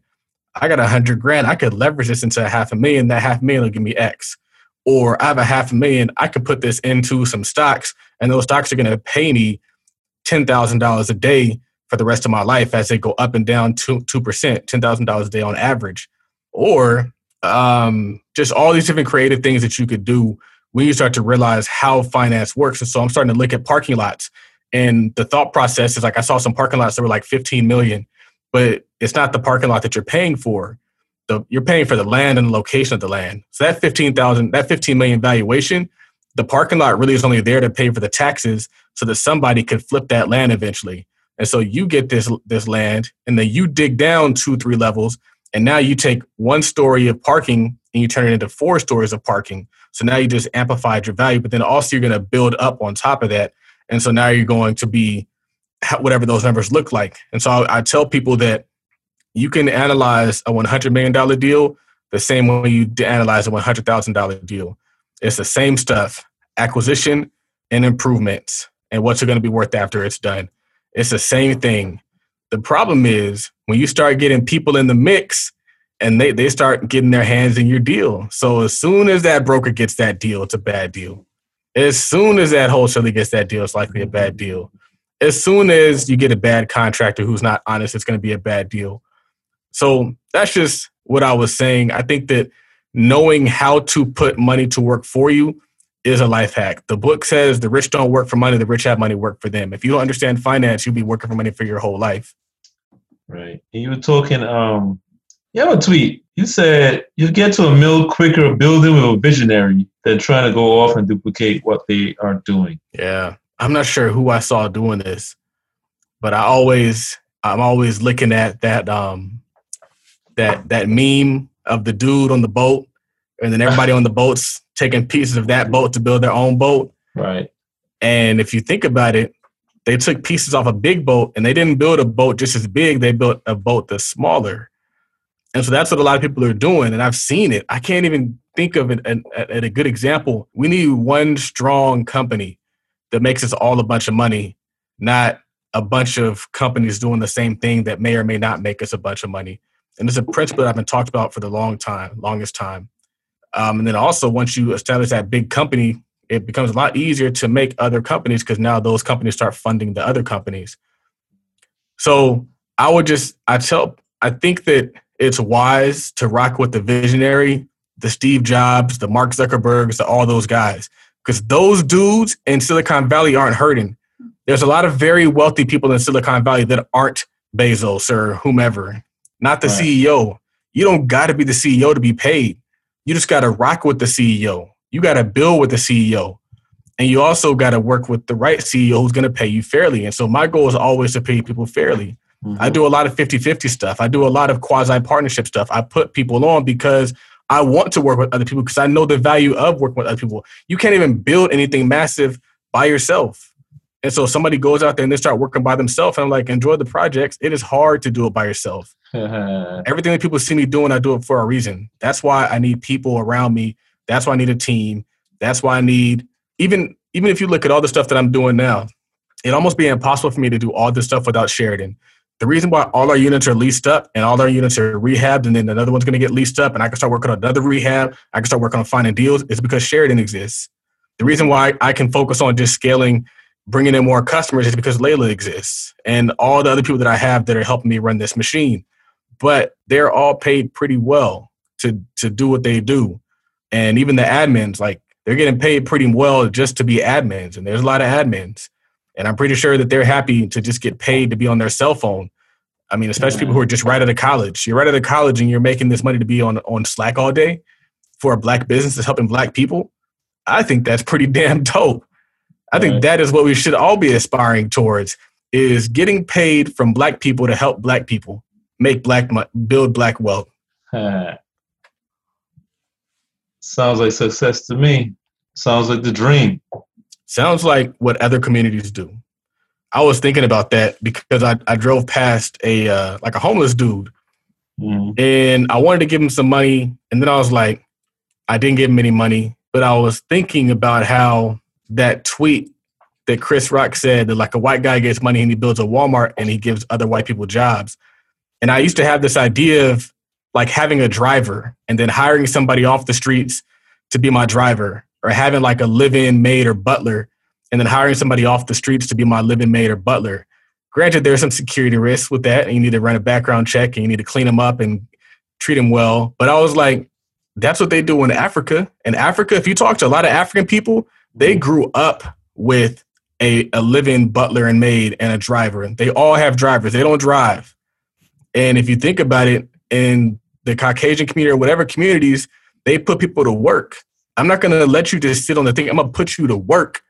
I got $100,000. I could leverage this into $500,000. That $500,000 will give me X. Or I have a $500,000. I could put this into some stocks and those stocks are going to pay me $10,000 a day for the rest of my life as they go up and down 2%, $10,000 a day on average. Or just all these different creative things that you could do when you start to realize how finance works. And so I'm starting to look at parking lots and the thought process is like, I saw some parking lots that were like 15 million, but it's not the parking lot that you're paying for. You're paying for the land and the location of the land. So that 15,000, that 15 million valuation, the parking lot really is only there to pay for the taxes so that somebody could flip that land eventually. And so you get this land and then you dig down 2-3 levels. And now you take one story of parking and you turn it into 4 stories of parking. So now you just amplified your value, but then also you're going to build up on top of that. And so now you're going to be whatever those numbers look like. And so I tell people that you can analyze a $100 million deal the same way you analyze a $100,000 deal. It's the same stuff, acquisition and improvements and what's it going to be worth after it's done. It's the same thing. The problem is when you start getting people in the mix, and they start getting their hands in your deal. So as soon as that broker gets that deal, it's a bad deal. As soon as that wholesaler gets that deal, it's likely a bad deal. As soon as you get a bad contractor who's not honest, it's going to be a bad deal. So that's just what I was saying. I think that knowing how to put money to work for you is a life hack. The book says the rich don't work for money. The rich have money work for them. If you don't understand finance, you'll be working for money for your whole life. Right. And you were talking You have a tweet. You said, you get to a mill quicker building with a visionary than trying to go off and duplicate what they are doing. Yeah. I'm not sure who I saw doing this, but I'm always looking at that meme of the dude on the boat, and then everybody on the boat's taking pieces of that boat to build their own boat. Right. And if you think about it, they took pieces off a big boat, and they didn't build a boat just as big. They built a boat that's smaller. And so that's what a lot of people are doing, and I've seen it. I can't even think of a good example. We need one strong company that makes us all a bunch of money, not a bunch of companies doing the same thing that may or may not make us a bunch of money. And it's a principle that I've been talked about for the longest time. And then also, once you establish that big company, it becomes a lot easier to make other companies because now those companies start funding the other companies. So I think that it's wise to rock with the visionary, the Steve Jobs, the Mark Zuckerbergs, all those guys, because those dudes in Silicon Valley aren't hurting. There's a lot of very wealthy people in Silicon Valley that aren't Bezos or whomever, not the CEO. You don't got to be the CEO to be paid. You just got to rock with the CEO. You got to build with the CEO. And you also got to work with the right CEO who's going to pay you fairly. And so my goal is always to pay people fairly. Mm-hmm. I do a lot of 50-50 stuff. I do a lot of quasi-partnership stuff. I put people on because I want to work with other people because I know the value of working with other people. You can't even build anything massive by yourself. And so somebody goes out there and they start working by themselves. And I'm like, enjoy the projects. It is hard to do it by yourself. Everything that people see me doing, I do it for a reason. That's why I need people around me. That's why I need a team. That's why I need, even if you look at all the stuff that I'm doing now, it'd almost be impossible for me to do all this stuff without Sheridan. The reason why all our units are leased up and all our units are rehabbed and then another one's going to get leased up and I can start working on another rehab, I can start working on finding deals, is because Sheridan exists. The reason why I can focus on just scaling, bringing in more customers is because Layla exists and all the other people that I have that are helping me run this machine. But they're all paid pretty well to do what they do. And even the admins, like, they're getting paid pretty well just to be admins. And there's a lot of admins. And I'm pretty sure that they're happy to just get paid to be on their cell phone. I mean, especially people who are just right out of college. You're right out of college and you're making this money to be on Slack all day for a black business that's helping black people. I think that's pretty damn dope. I think that is what we should all be aspiring towards, is getting paid from black people to help black people make black money, build black wealth. Sounds like success to me. Sounds like the dream. Sounds like what other communities do. I was thinking about that because I drove past a homeless dude. Mm-hmm. And I wanted to give him some money. And then I was like, I didn't give him any money. But I was thinking about how that tweet that Chris Rock said, that like a white guy gets money and he builds a Walmart and he gives other white people jobs. And I used to have this idea of like having a driver and then hiring somebody off the streets to be my driver, or having like a live-in maid or butler and then hiring somebody off the streets to be my live-in maid or butler. Granted, there's some security risks with that and you need to run a background check and you need to clean them up and treat them well. But I was like, that's what they do in Africa. In Africa, if you talk to a lot of African people, they grew up with a live-in butler and maid and a driver. They all have drivers. They don't drive. And if you think about it, in the Caucasian community or whatever communities, they put people to work. I'm not going to let you just sit on the thing. I'm going to put you to work.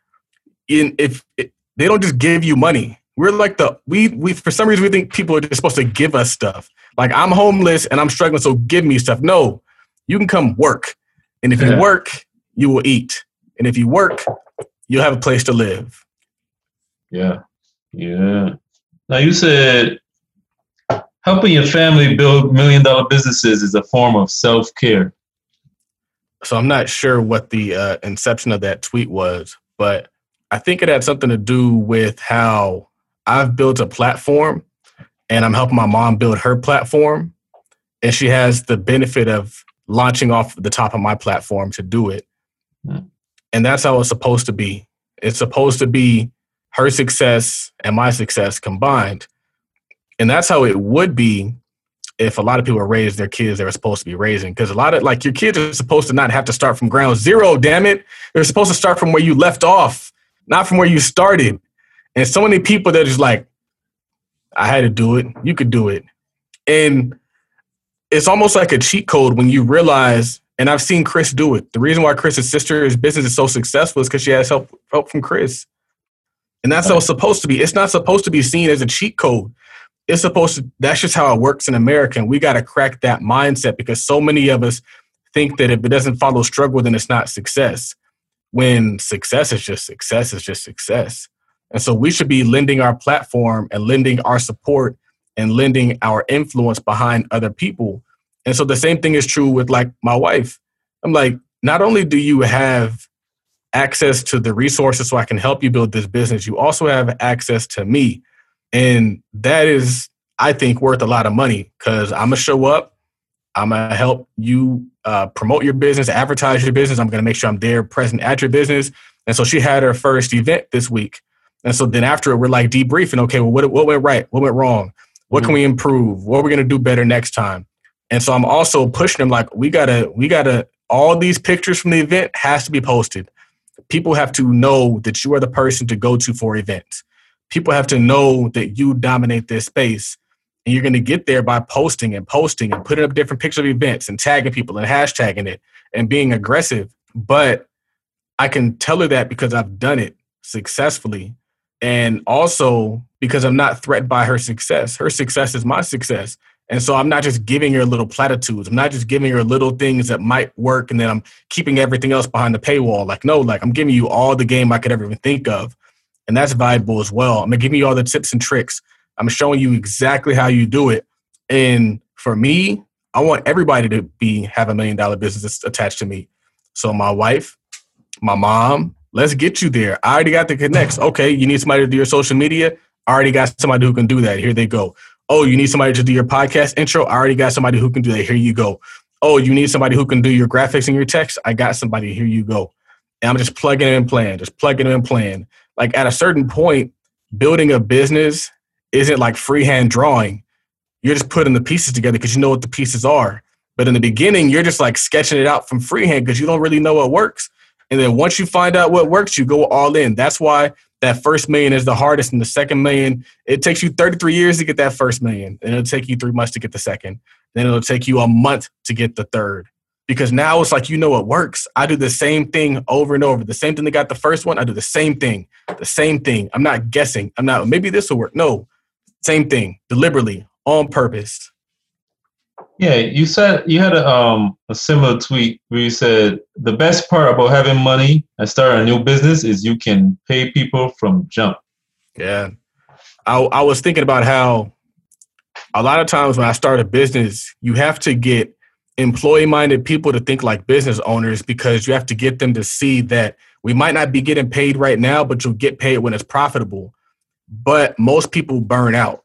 And if they don't just give you money. We're like we for some reason, we think people are just supposed to give us stuff. Like, I'm homeless and I'm struggling, so give me stuff. No, you can come work. And if you work, you will eat. And if you work, you'll have a place to live. Yeah. Yeah. Now, you said helping your family build million-dollar businesses is a form of self-care. So I'm not sure what the inception of that tweet was, but I think it had something to do with how I've built a platform and I'm helping my mom build her platform. And she has the benefit of launching off the top of my platform to do it. Mm. And that's how it's supposed to be. It's supposed to be her success and my success combined. And that's how it would be if a lot of people raised their kids they were supposed to be raising. Because a lot of, like, your kids are supposed to not have to start from ground zero, damn it. They're supposed to start from where you left off, not from where you started. And so many people that are just like, I had to do it. You could do it. And it's almost like a cheat code when you realize, and I've seen Chris do it. The reason why Chris's sister's business is so successful is because she has help from Chris. And that's how it's supposed to be. It's not supposed to be seen as a cheat code. It's supposed to, that's just how it works in America. And we got to crack that mindset because so many of us think that if it doesn't follow struggle, then it's not success. When success is just success is just success. And so we should be lending our platform and lending our support and lending our influence behind other people. And so the same thing is true with like my wife. I'm like, not only do you have access to the resources so I can help you build this business, you also have access to me. And that is, I think, worth a lot of money because I'm going to show up. I'm going to help you promote your business, advertise your business. I'm going to make sure I'm there present at your business. And so she had her first event this week. And so then after it, we're like debriefing. Okay, well, what went right? What went wrong? What can we improve? What are we going to do better next time? And so I'm also pushing them like, we gotta, all these pictures from the event has to be posted. People have to know that you are the person to go to for events. People have to know that you dominate their space. And you're going to get there by posting and putting up different pictures of events and tagging people and hashtagging it and being aggressive. But I can tell her that because I've done it successfully. And also because I'm not threatened by her success. Her success is my success. And so I'm not just giving her little platitudes. I'm not just giving her little things that might work. And then I'm keeping everything else behind the paywall. Like, no, like I'm giving you all the game I could ever even think of. And that's valuable as well. I'm giving you all the tips and tricks. I'm showing you exactly how you do it. And for me, I want everybody to have $1 million business attached to me. So my wife, my mom, let's get you there. I already got the connects. Okay, you need somebody to do your social media? I already got somebody who can do that. Here they go. Oh, you need somebody to do your podcast intro? I already got somebody who can do that. Here you go. Oh, you need somebody who can do your graphics and your text? I got somebody. Here you go. And I'm just plugging in and playing, Like at a certain point, building a business isn't like freehand drawing. You're just putting the pieces together because you know what the pieces are. But in the beginning, you're just like sketching it out from freehand because you don't really know what works. And then once you find out what works, you go all in. That's why that first million is the hardest. And the second million, it takes you 33 years to get that first million. And it'll take you 3 months to get the second. Then it'll take you a month to get the third. Because now it's like, you know what works. I do the same thing over and over. The same thing that got the first one, I do the same thing. I'm not guessing. I'm not, maybe this will work. No, same thing, deliberately, on purpose. Yeah, you said you had a similar tweet where you said the best part about having money and starting a new business is you can pay people from jump. Yeah. I was thinking about how a lot of times when I start a business, you have to get employee-minded people to think like business owners because you have to get them to see that we might not be getting paid right now, but you'll get paid when it's profitable. But most people burn out.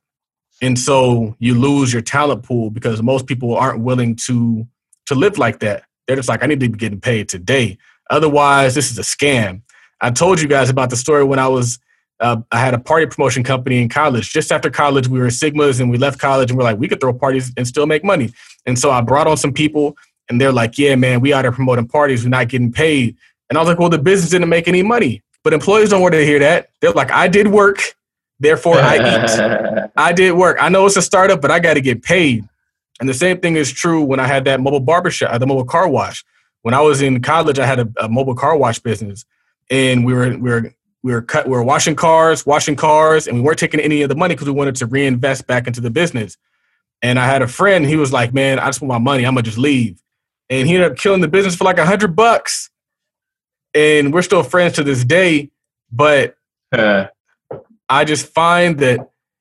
And so you lose your talent pool because most people aren't willing to live like that. They're just like, I need to be getting paid today. Otherwise, this is a scam. I told you guys about the story when I was, I had a party promotion company in college. Just after college, we were Sigmas and we left college and we're like, we could throw parties and still make money. And so I brought on some people and they're like, yeah, man, we out here promoting parties. We're not getting paid. And I was like, well, the business didn't make any money. But employees don't want to hear that. They're like, I did work. Therefore, I eat. I did work. I know it's a startup, but I got to get paid. And the same thing is true when I had that mobile barbershop, the mobile car wash. When I was in college, I had a mobile car wash business, and we were washing cars, and we weren't taking any of the money because we wanted to reinvest back into the business. And I had a friend. He was like, "Man, I just want my money. I'm gonna just leave." And he ended up killing the business for like $100. And we're still friends to this day, but. I just find that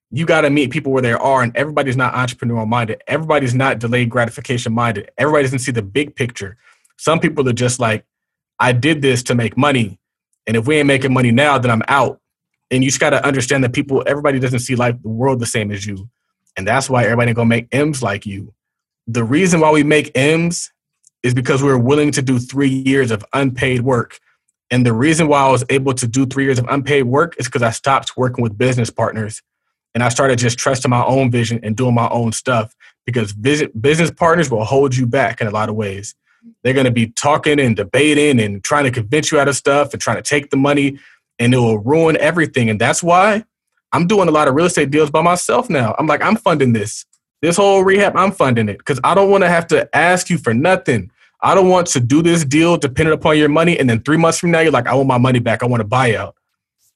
you got to meet people where they are, and everybody's not entrepreneurial minded. Everybody's not delayed gratification minded. Everybody doesn't see the big picture. Some people are just like, I did this to make money. And if we ain't making money now, then I'm out. And you just got to understand that everybody doesn't see life, the world the same as you. And that's why everybody ain't going to make M's like you. The reason why we make M's is because we're willing to do 3 years of unpaid work. And the reason why I was able to do 3 years of unpaid work is because I stopped working with business partners and I started just trusting my own vision and doing my own stuff because business partners will hold you back in a lot of ways. They're going to be talking and debating and trying to convince you out of stuff and trying to take the money, and it will ruin everything. And that's why I'm doing a lot of real estate deals by myself now. I'm like, I'm funding this. This whole rehab, I'm funding it because I don't want to have to ask you for nothing. I don't want to do this deal dependent upon your money. And then 3 months from now, you're like, I want my money back. I want a buyout.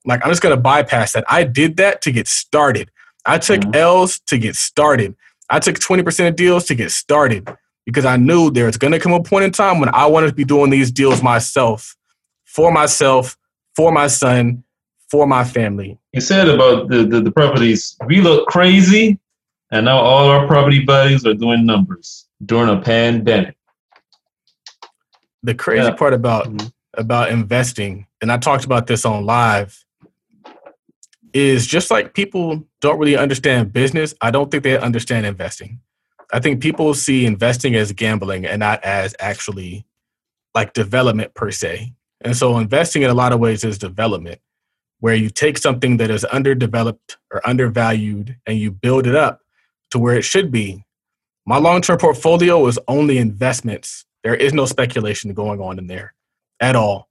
Like, I'm just going to bypass that. I did that to get started. I took L's to get started. I took 20% of deals to get started because I knew there's going to come a point in time when I wanted to be doing these deals myself, for my son, for my family. You said about the properties, we look crazy. And now all our property values are doing numbers during a pandemic. The crazy part about investing, and I talked about this on live, is just like people don't really understand business, I don't think they understand investing. I think people see investing as gambling and not as actually like development per se. And so investing in a lot of ways is development, where you take something that is underdeveloped or undervalued and you build it up to where it should be. My long-term portfolio is only investments. There is no speculation going on in there at all.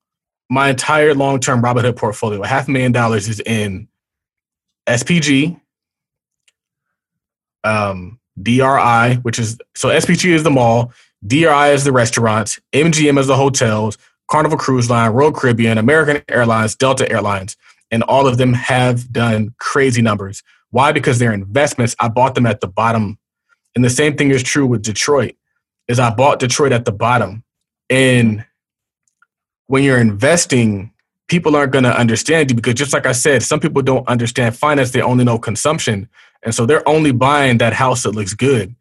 My entire long-term Robinhood portfolio, $500,000 is in SPG, DRI, which is, so SPG is the mall, DRI is the restaurants, MGM is the hotels, Carnival Cruise Line, Royal Caribbean, American Airlines, Delta Airlines, and all of them have done crazy numbers. Why? Because they're investments. I bought them at the bottom. And the same thing is true with Detroit. Is I bought Detroit at the bottom. And when you're investing, people aren't going to understand you because just like I said, some people don't understand finance. They only know consumption. And so they're only buying that house that looks good.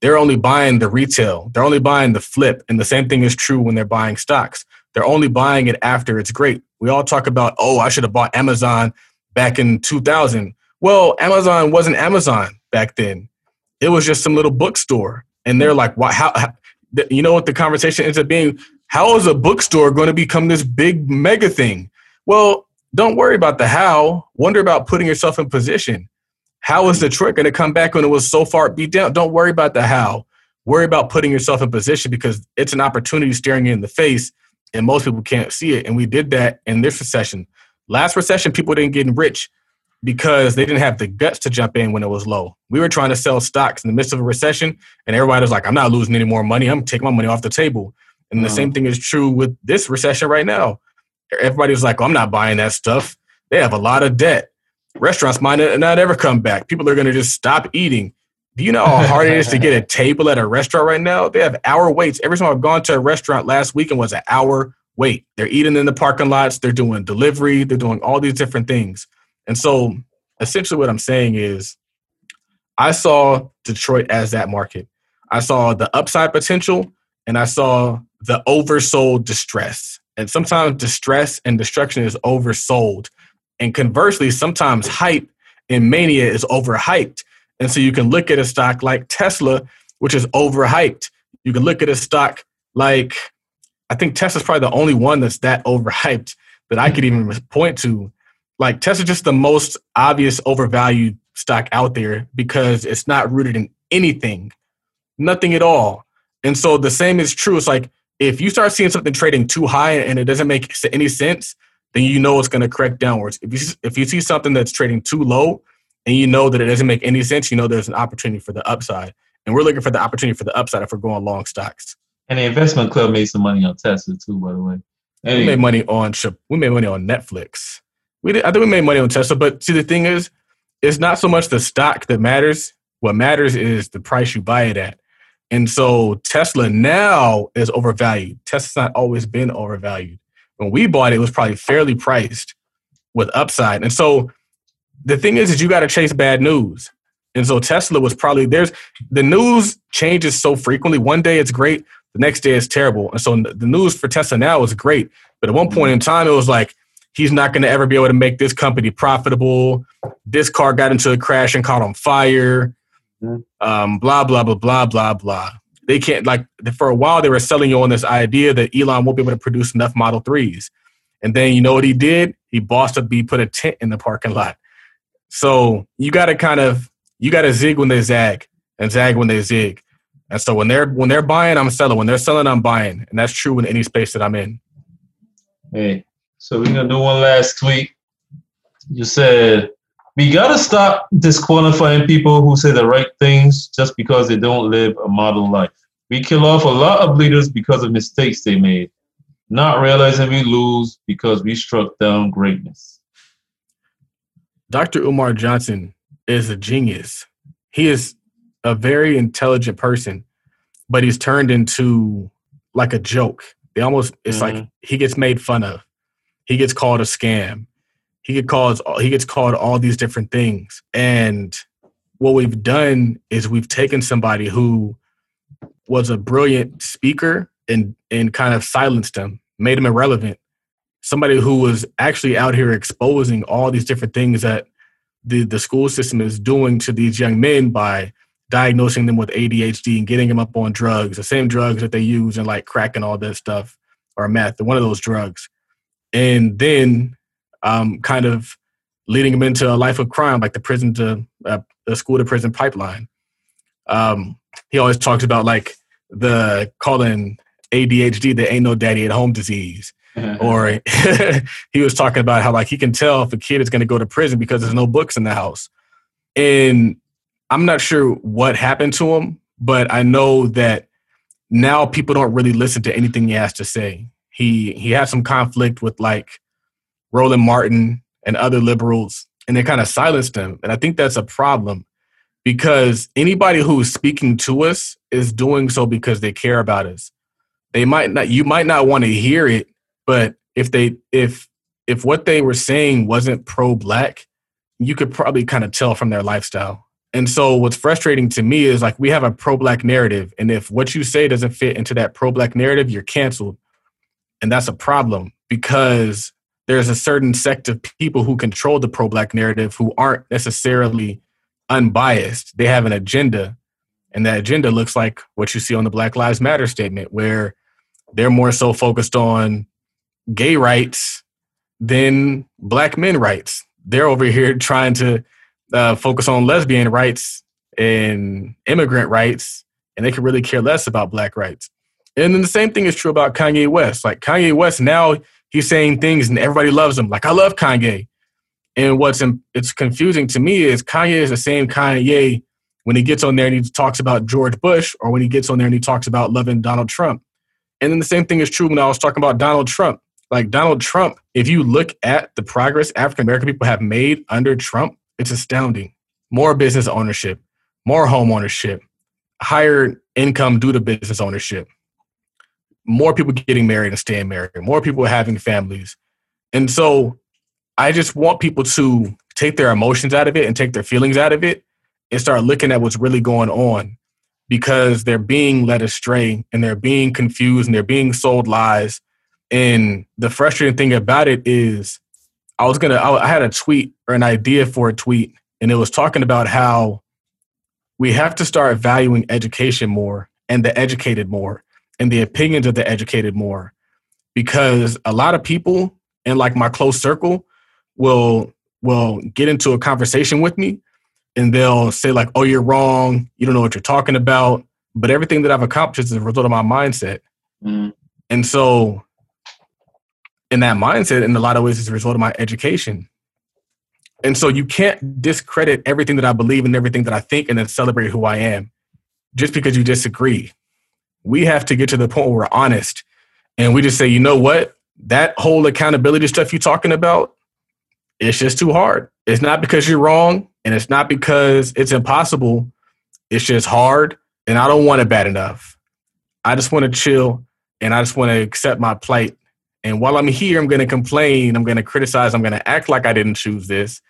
They're only buying the retail. They're only buying the flip. And the same thing is true when they're buying stocks. They're only buying it after it's great. We all talk about, oh, I should have bought Amazon back in 2000. Well, Amazon wasn't Amazon back then. It was just some little bookstore. And they're like, "Why? How?" You know what the conversation ends up being? How is a bookstore going to become this big mega thing? Well, don't worry about the how. Wonder about putting yourself in position. How is Detroit going to come back when it was so far beat down? Don't worry about the how. Worry about putting yourself in position because it's an opportunity staring you in the face and most people can't see it. And we did that in this recession. Last recession, people didn't get rich because they didn't have the guts to jump in when it was low. We were trying to sell stocks in the midst of a recession, and everybody was like, I'm not losing any more money. I'm taking my money off the table. And the same thing is true with this recession right now. Everybody was like, oh, I'm not buying that stuff. They have a lot of debt. Restaurants might not ever come back. People are going to just stop eating. Do you know how hard it is to get a table at a restaurant right now? They have hour waits. Every time I've gone to a restaurant last week and was an hour wait. They're eating in the parking lots. They're doing delivery. They're doing all these different things. And so essentially what I'm saying is I saw Detroit as that market. I saw the upside potential and I saw the oversold distress. And sometimes distress and destruction is oversold. And conversely, sometimes hype and mania is overhyped. And so you can look at a stock like Tesla, which is overhyped. You can look at a stock like, I think Tesla's probably the only one that's that overhyped that I could even point to. Like Tesla, just the most obvious overvalued stock out there because it's not rooted in anything, nothing at all. And so the same is true. It's like if you start seeing something trading too high and it doesn't make any sense, then you know it's going to correct downwards. If you see something that's trading too low and you know that it doesn't make any sense, you know there's an opportunity for the upside. And we're looking for the opportunity for the upside if we're going long stocks. And the investment club made some money on Tesla too, by the way. Anyway. We made money on Netflix. I think we made money on Tesla, but see, the thing is, it's not so much the stock that matters. What matters is the price you buy it at. And so Tesla now is overvalued. Tesla's not always been overvalued. When we bought it, it was probably fairly priced with upside. And so the thing is you got to chase bad news. And so Tesla was probably, the news changes so frequently. One day it's great. The next day it's terrible. And so the news for Tesla now is great. But at one point in time, it was like, he's not going to ever be able to make this company profitable. This car got into a crash and caught on fire. Blah, blah, blah, blah, blah, blah. They can't, like, for a while they were selling you on this idea that Elon won't be able to produce enough Model 3s. And then you know what he did? He bossed up, he put a tent in the parking lot. So you got to zig when they zag and zag when they zig. And so when they're buying, I'm selling. When they're selling, I'm buying. And that's true in any space that I'm in. Hey. So we're going to do one last tweet. You said, We got to stop disqualifying people who say the right things just because they don't live a model life. We kill off a lot of leaders because of mistakes they made, not realizing we lose because we struck down greatness. Dr. Umar Johnson is a genius. He is a very intelligent person, but he's turned into like a joke. It's like he gets made fun of. He gets called a scam. He gets called all these different things. And what we've done is we've taken somebody who was a brilliant speaker and kind of silenced him, made him irrelevant. Somebody who was actually out here exposing all these different things that the school system is doing to these young men by diagnosing them with ADHD and getting them up on drugs, the same drugs that they use and like crack and all that stuff, or meth, one of those drugs. And then kind of leading them into a life of crime, like the school to prison pipeline. He always talks about like calling ADHD the ain't no daddy at home disease. Or he was talking about how like he can tell if a kid is going to go to prison because there's no books in the house. And I'm not sure what happened to him, but I know that now people don't really listen to anything he has to say. He had some conflict with like Roland Martin and other liberals, and they kind of silenced him. And I think that's a problem because anybody who is speaking to us is doing so because they care about us. You might not want to hear it, but if what they were saying wasn't pro-Black, you could probably kind of tell from their lifestyle. And so what's frustrating to me is like we have a pro-Black narrative. And if what you say doesn't fit into that pro-Black narrative, you're canceled. And that's a problem because there's a certain sect of people who control the pro-Black narrative who aren't necessarily unbiased. They have an agenda. And that agenda looks like what you see on the Black Lives Matter statement, where they're more so focused on gay rights than Black men rights. They're over here trying to focus on lesbian rights and immigrant rights, and they could really care less about Black rights. And then the same thing is true about Kanye West. Like Kanye West now, he's saying things and everybody loves him. Like, I love Kanye. And it's confusing to me is Kanye is the same Kanye when he gets on there and he talks about George Bush, or when he gets on there and he talks about loving Donald Trump. And then the same thing is true when I was talking about Donald Trump. Like Donald Trump, if you look at the progress African-American people have made under Trump, it's astounding. More business ownership, more home ownership, higher income due to business ownership, more people getting married and staying married, more people having families. And so I just want people to take their emotions out of it and take their feelings out of it and start looking at what's really going on, because they're being led astray and they're being confused and they're being sold lies. And the frustrating thing about it is I had a tweet or an idea for a tweet, and it was talking about how we have to start valuing education more and the educated more and the opinions of the educated more, because a lot of people in like my close circle will get into a conversation with me and they'll say like, oh, you're wrong. You don't know what you're talking about. But everything that I've accomplished is a result of my mindset. Mm-hmm. And so in that mindset, in a lot of ways, is a result of my education. And so you can't discredit everything that I believe and everything that I think and then celebrate who I am just because you disagree. We have to get to the point where we're honest and we just say, you know what? That whole accountability stuff you're talking about, it's just too hard. It's not because you're wrong and it's not because it's impossible. It's just hard and I don't want it bad enough. I just want to chill and I just want to accept my plight. And while I'm here, I'm going to complain, I'm going to criticize, I'm going to act like I didn't choose this,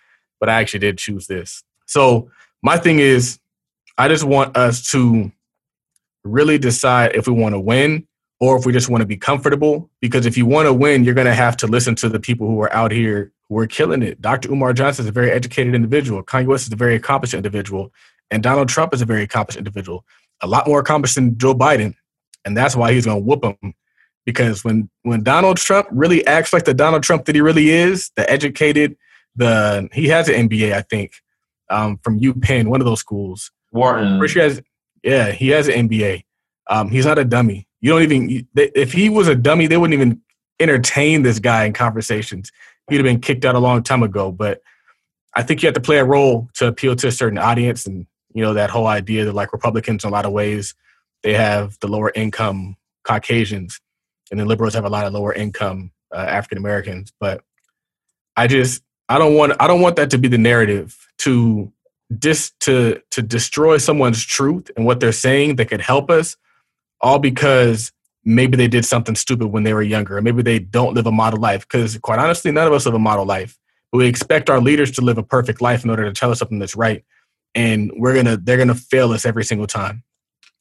but I actually did choose this. So my thing is, I just want us to really decide if we want to win or if we just want to be comfortable. Because if you want to win, you're going to have to listen to the people who are out here who are killing it. Dr. Umar Johnson is a very educated individual. Kanye West is a very accomplished individual. And Donald Trump is a very accomplished individual. A lot more accomplished than Joe Biden. And that's why he's going to whoop him. Because when Donald Trump really acts like the Donald Trump that he really is, the educated, he has an MBA, I think, from UPenn, one of those schools. Wharton. He has an MBA. He's not a dummy. If he was a dummy, they wouldn't even entertain this guy in conversations. He'd have been kicked out a long time ago. But I think you have to play a role to appeal to a certain audience. And, you know, that whole idea that like Republicans in a lot of ways, they have the lower income Caucasians, and then liberals have a lot of lower income African-Americans. But I don't want that to be the narrative to destroy someone's truth and what they're saying that could help us, all because maybe they did something stupid when they were younger, or maybe they don't live a model life. Because quite honestly, none of us live a model life. We expect our leaders to live a perfect life in order to tell us something that's right, and they're gonna fail us every single time.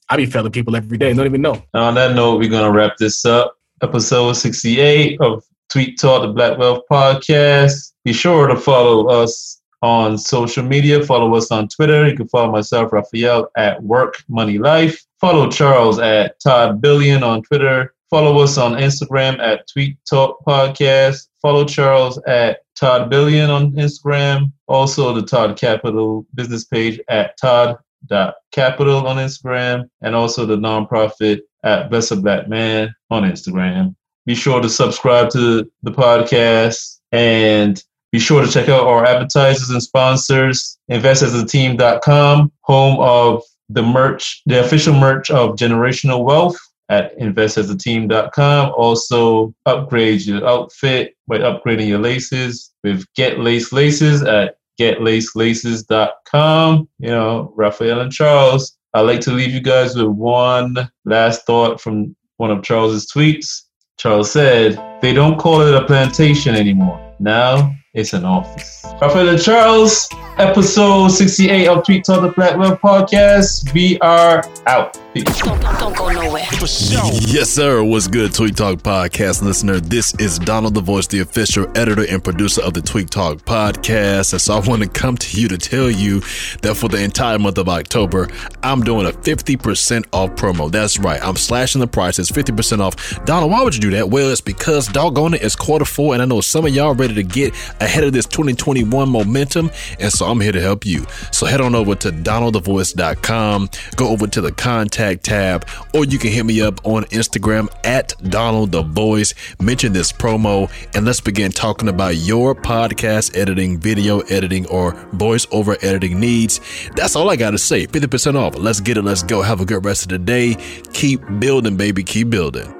I be failing people every day and don't even know. On that note, we're gonna wrap this up. Episode 68 of Tweet Talk, the Black Wealth Podcast. Be sure to follow us on social media. Follow us on Twitter. You can follow myself, Raphael, at Work Money Life. Follow Charles at Todd Billion on Twitter. Follow us on Instagram at Tweet Talk Podcast. Follow Charles at Todd Billion on Instagram. Also the Todd Capital business page at Todd.Capital on Instagram. And also the nonprofit at Bless a Black Man on Instagram. Be sure to subscribe to the podcast and be sure to check out our advertisers and sponsors, InvestAtTheTeam.com, home of the merch, the official merch of Generational Wealth at InvestAtTheTeam.com. Also, upgrade your outfit by upgrading your laces with GetLacedLaces at GetLacedLaces.com. You know, Raphael and Charles, I'd like to leave you guys with one last thought from one of Charles's tweets. Charles said, "They don't call it a plantation anymore. Now it's an office." Raphael and Charles, episode 68 of Tweet Talk, the Black Web Podcast. We are out. Peace. Don't go nowhere. For sure. Yes, sir. What's good, Tweet Talk Podcast listener? This is Donald the Voice, the official editor and producer of the Tweet Talk Podcast. And so I want to come to you to tell you that for the entire month of October, I'm doing a 50% off promo. That's right. I'm slashing the prices, 50% off. Donald, why would you do that? Well, it's because, doggone it, it's quarter four, and I know some of y'all ready to get ahead of this 2021 momentum, and so I'm here to help you. So head on over to DonaldTheVoice.com, go over to the contact tab, or you can hit me up on Instagram at DonaldTheVoice, mention this promo, and let's begin talking about your podcast editing, video editing, or voice over editing needs. That's all I gotta say. 50% off. Let's get it. Let's go. Have a good rest of the day. Keep building, baby. Keep building.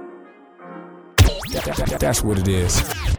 That's what it is.